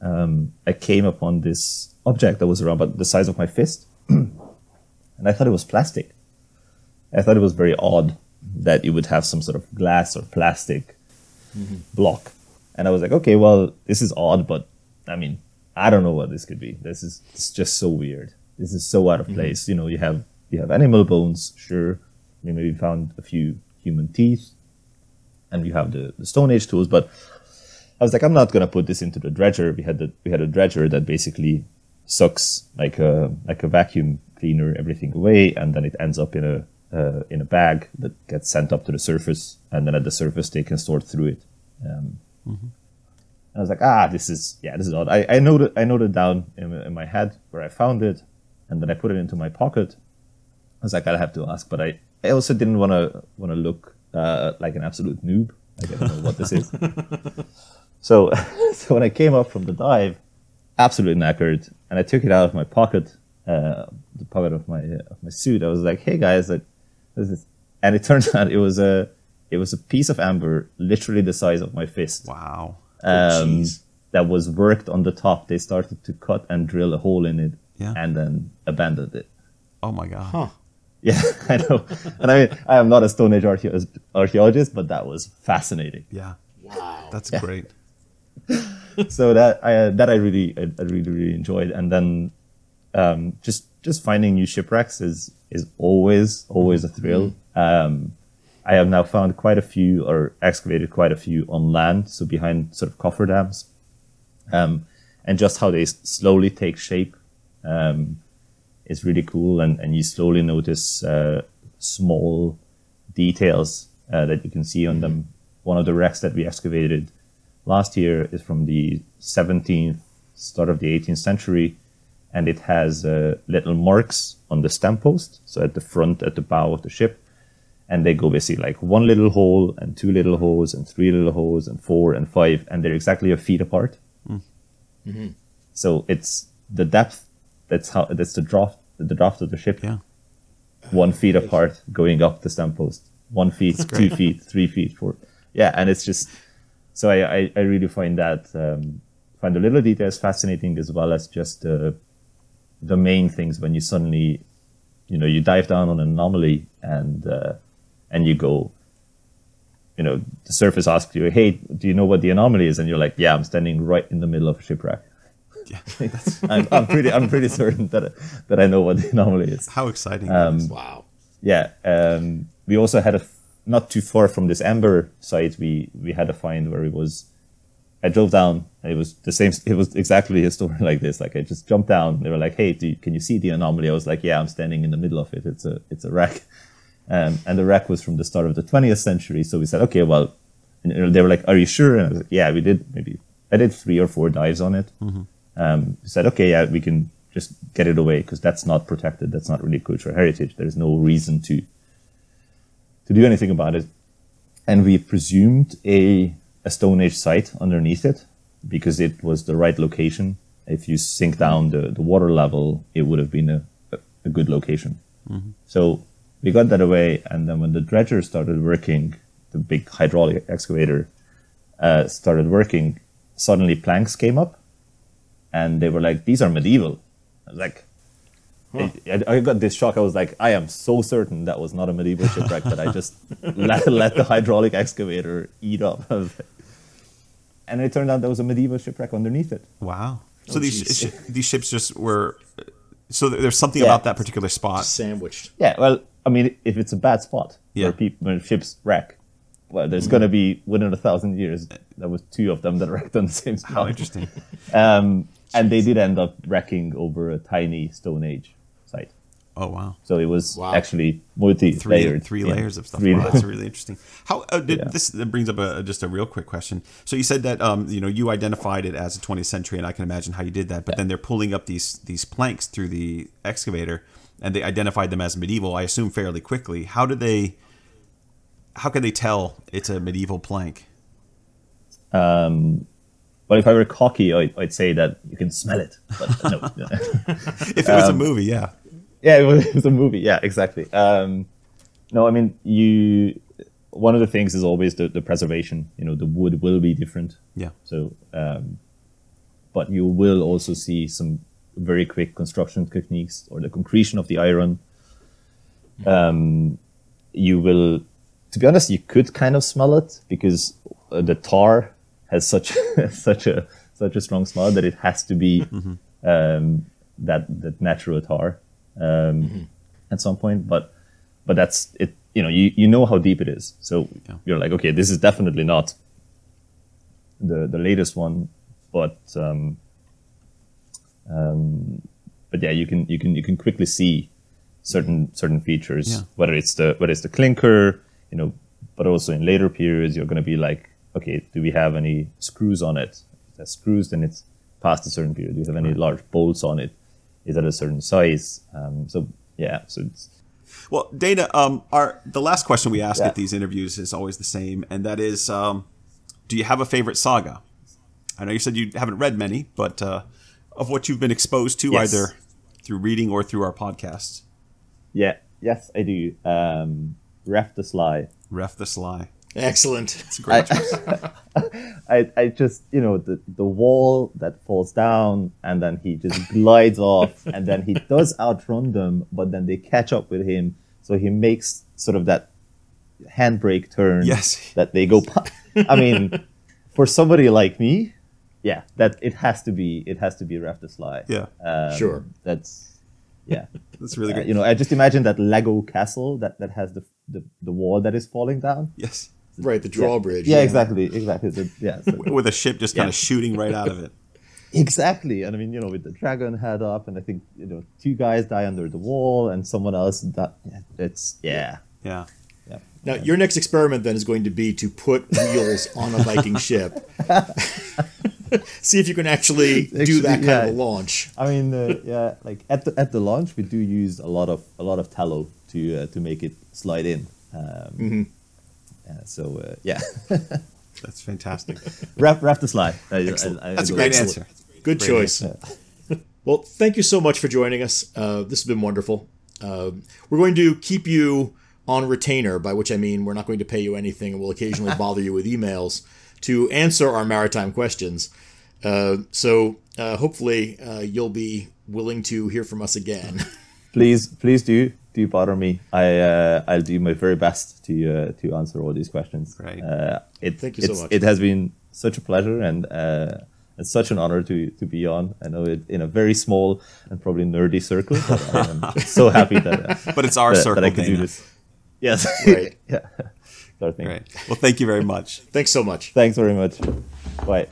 I came upon this object that was around about the size of my fist, and I thought it was plastic. I thought it was very odd that it would have some sort of glass or plastic block. And I was like, okay, well, this is odd, but I mean, I don't know what this could be. It's just so weird. This is so out of place. You have animal bones, sure. We maybe found a few human teeth, and you have the Stone Age tools, but I was like, I'm not going to put this into the dredger. We had a dredger that basically sucks like a vacuum cleaner everything away, and then it ends up in a bag that gets sent up to the surface, and then at the surface they can sort through it. And I was like, this is odd. I noted down in my head where I found it, and then I put it into my pocket. I was like, I'll have to ask, but I also didn't want to look like an absolute noob. Like, I don't know what this is. So when I came up from the dive, absolutely knackered, and I took it out of my pocket, the pocket of my suit. I was like, "Hey guys, like, what is this?" And it turned out it was a piece of amber, literally the size of my fist. Wow! That was worked on the top. They started to cut and drill a hole in it, and then abandoned it. Oh my god! Huh. Yeah, I know. And I mean, I am not a Stone Age archaeologist, but that was fascinating. Yeah. Wow. That's great. So that I really enjoyed, and then just finding new shipwrecks is always a thrill. I have now found quite a few, or excavated quite a few, on land, so behind sort of cofferdams, and just how they slowly take shape is really cool, and you slowly notice small details that you can see on them. One of the wrecks that we excavated last year is from the 17th, start of the 18th century, and it has little marks on the stem post, so at the front, at the bow of the ship, and they go basically like one little hole, and two little holes, and three little holes, and four, and five, and they're exactly a feet apart. Mm-hmm. So it's the depth, that's the draft of the ship, 1 feet apart, going up the stem post, 1 feet, 2 feet, 3 feet, 4, and it's just... So I really find that the little details fascinating, as well as just the main things when you suddenly, you dive down on an anomaly and you go, the surface asks you, hey, do you know what the anomaly is? And you're like, yeah, I'm standing right in the middle of a shipwreck. Yeah, I'm pretty certain that I know what the anomaly is. How exciting! That is. Wow. Yeah. We also had not too far from this amber site, we had a find where I drove down, and it was the same. It was exactly a story like this. Like, I just jumped down. They were like, "Hey, can you see the anomaly?" I was like, "Yeah, I'm standing in the middle of it. It's a wreck," and the wreck was from the start of the 20th century. So we said, "Okay, well," and they were like, "Are you sure?" And I was like, "Yeah, we did. Maybe I did 3 or 4 dives on it." Mm-hmm. We said, "Okay, yeah, we can just get it away because that's not protected. That's not really cultural heritage. There's no reason to do anything about it." And we presumed a Stone Age site underneath it because it was the right location. If you sink down the water level, it would have been a good location. Mm-hmm. So we got that away, and then when the dredger started working, the big hydraulic excavator started working, suddenly planks came up, and they were like, "These are medieval." I was like... I got this shock. I was like, I am so certain that was not a medieval shipwreck that I just let the hydraulic excavator eat up. And it turned out there was a medieval shipwreck underneath it. Wow. So these ships just were... So there's something about that particular spot. Sandwiched. Yeah, well, I mean, if it's a bad spot where ships wreck, well, there's going to be, within 1,000 years, there was 2 of them that wrecked on the same spot. How interesting. And they did end up wrecking over a tiny Stone Age site. Oh, wow. So it was actually multi-layered. Three layers of stuff. Wow, that's really interesting. How this brings up just a real quick question. So you said that you identified it as a 20th century, and I can imagine how you did that, but then they're pulling up these planks through the excavator, and they identified them as medieval, I assume fairly quickly. How can they tell it's a medieval plank? Well, if I were cocky, I'd say that you can smell it. But no. If it was a movie, yeah. Yeah, it was a movie. Yeah, exactly. No, I mean, one of the things is always the preservation. The wood will be different. Yeah. So, but you will also see some very quick construction techniques or the concretion of the iron. You will, to be honest, you could kind of smell it because the tar has such a strong smell that it has to be that natural tar at some point. But that's it. You know how deep it is, so you're like, okay, this is definitely not the latest one. But But yeah, you can quickly see certain features, yeah. whether it's the clinker, you know, but also in later periods you're going to be like, okay, do we have any screws on it? If there's screws, then it's past a certain period. Do you have any large bolts on it? Is that a certain size? Well, Dana, the last question we ask at these interviews is always the same, and that is, do you have a favorite saga? I know you said you haven't read many, but of what you've been exposed to, yes. either through reading or through our podcasts. Yeah, yes, I do. Raff the Sly. Raff the Sly. Excellent. It's a great choice. I just, you know, the wall that falls down and then he just glides off and then he does outrun them, but then they catch up with him. So he makes sort of that handbrake turn that they go past. I mean, for somebody like me, yeah, that it has to be Raff the Sly. Yeah. Sure. That's really good. You know, I just imagine that Lego castle that has the wall that is falling down. Yes. Right, the drawbridge. Yeah, exactly. So, with a ship just kind of shooting right out of it. Exactly. And I mean, you know, with the dragon head up, and I think, you know, two guys die under the wall and someone else Yeah. Now, your next experiment then is going to be to put wheels on a Viking ship. See if you can actually do that kind of a launch. I mean, like at the launch, we do use a lot of tallow to make it slide in. That's fantastic. Wrap the slide. That's a great answer. Good choice. Well, thank you so much for joining us. This has been wonderful. We're going to keep you on retainer, by which I mean we're not going to pay you anything, and we'll occasionally bother you with emails to answer our maritime questions. So hopefully you'll be willing to hear from us again. Please do bother me. I'll do my very best to answer all these questions. Right. Thank you so much. It has been such a pleasure, and it's such an honor to be on. I know it in a very small and probably nerdy circle, but I'm so happy that. But it's our circle that I can do this. Yes. Right. Yeah. Sort of thing. Right. Well, thank you very much. Thanks so much. Thanks very much. Bye.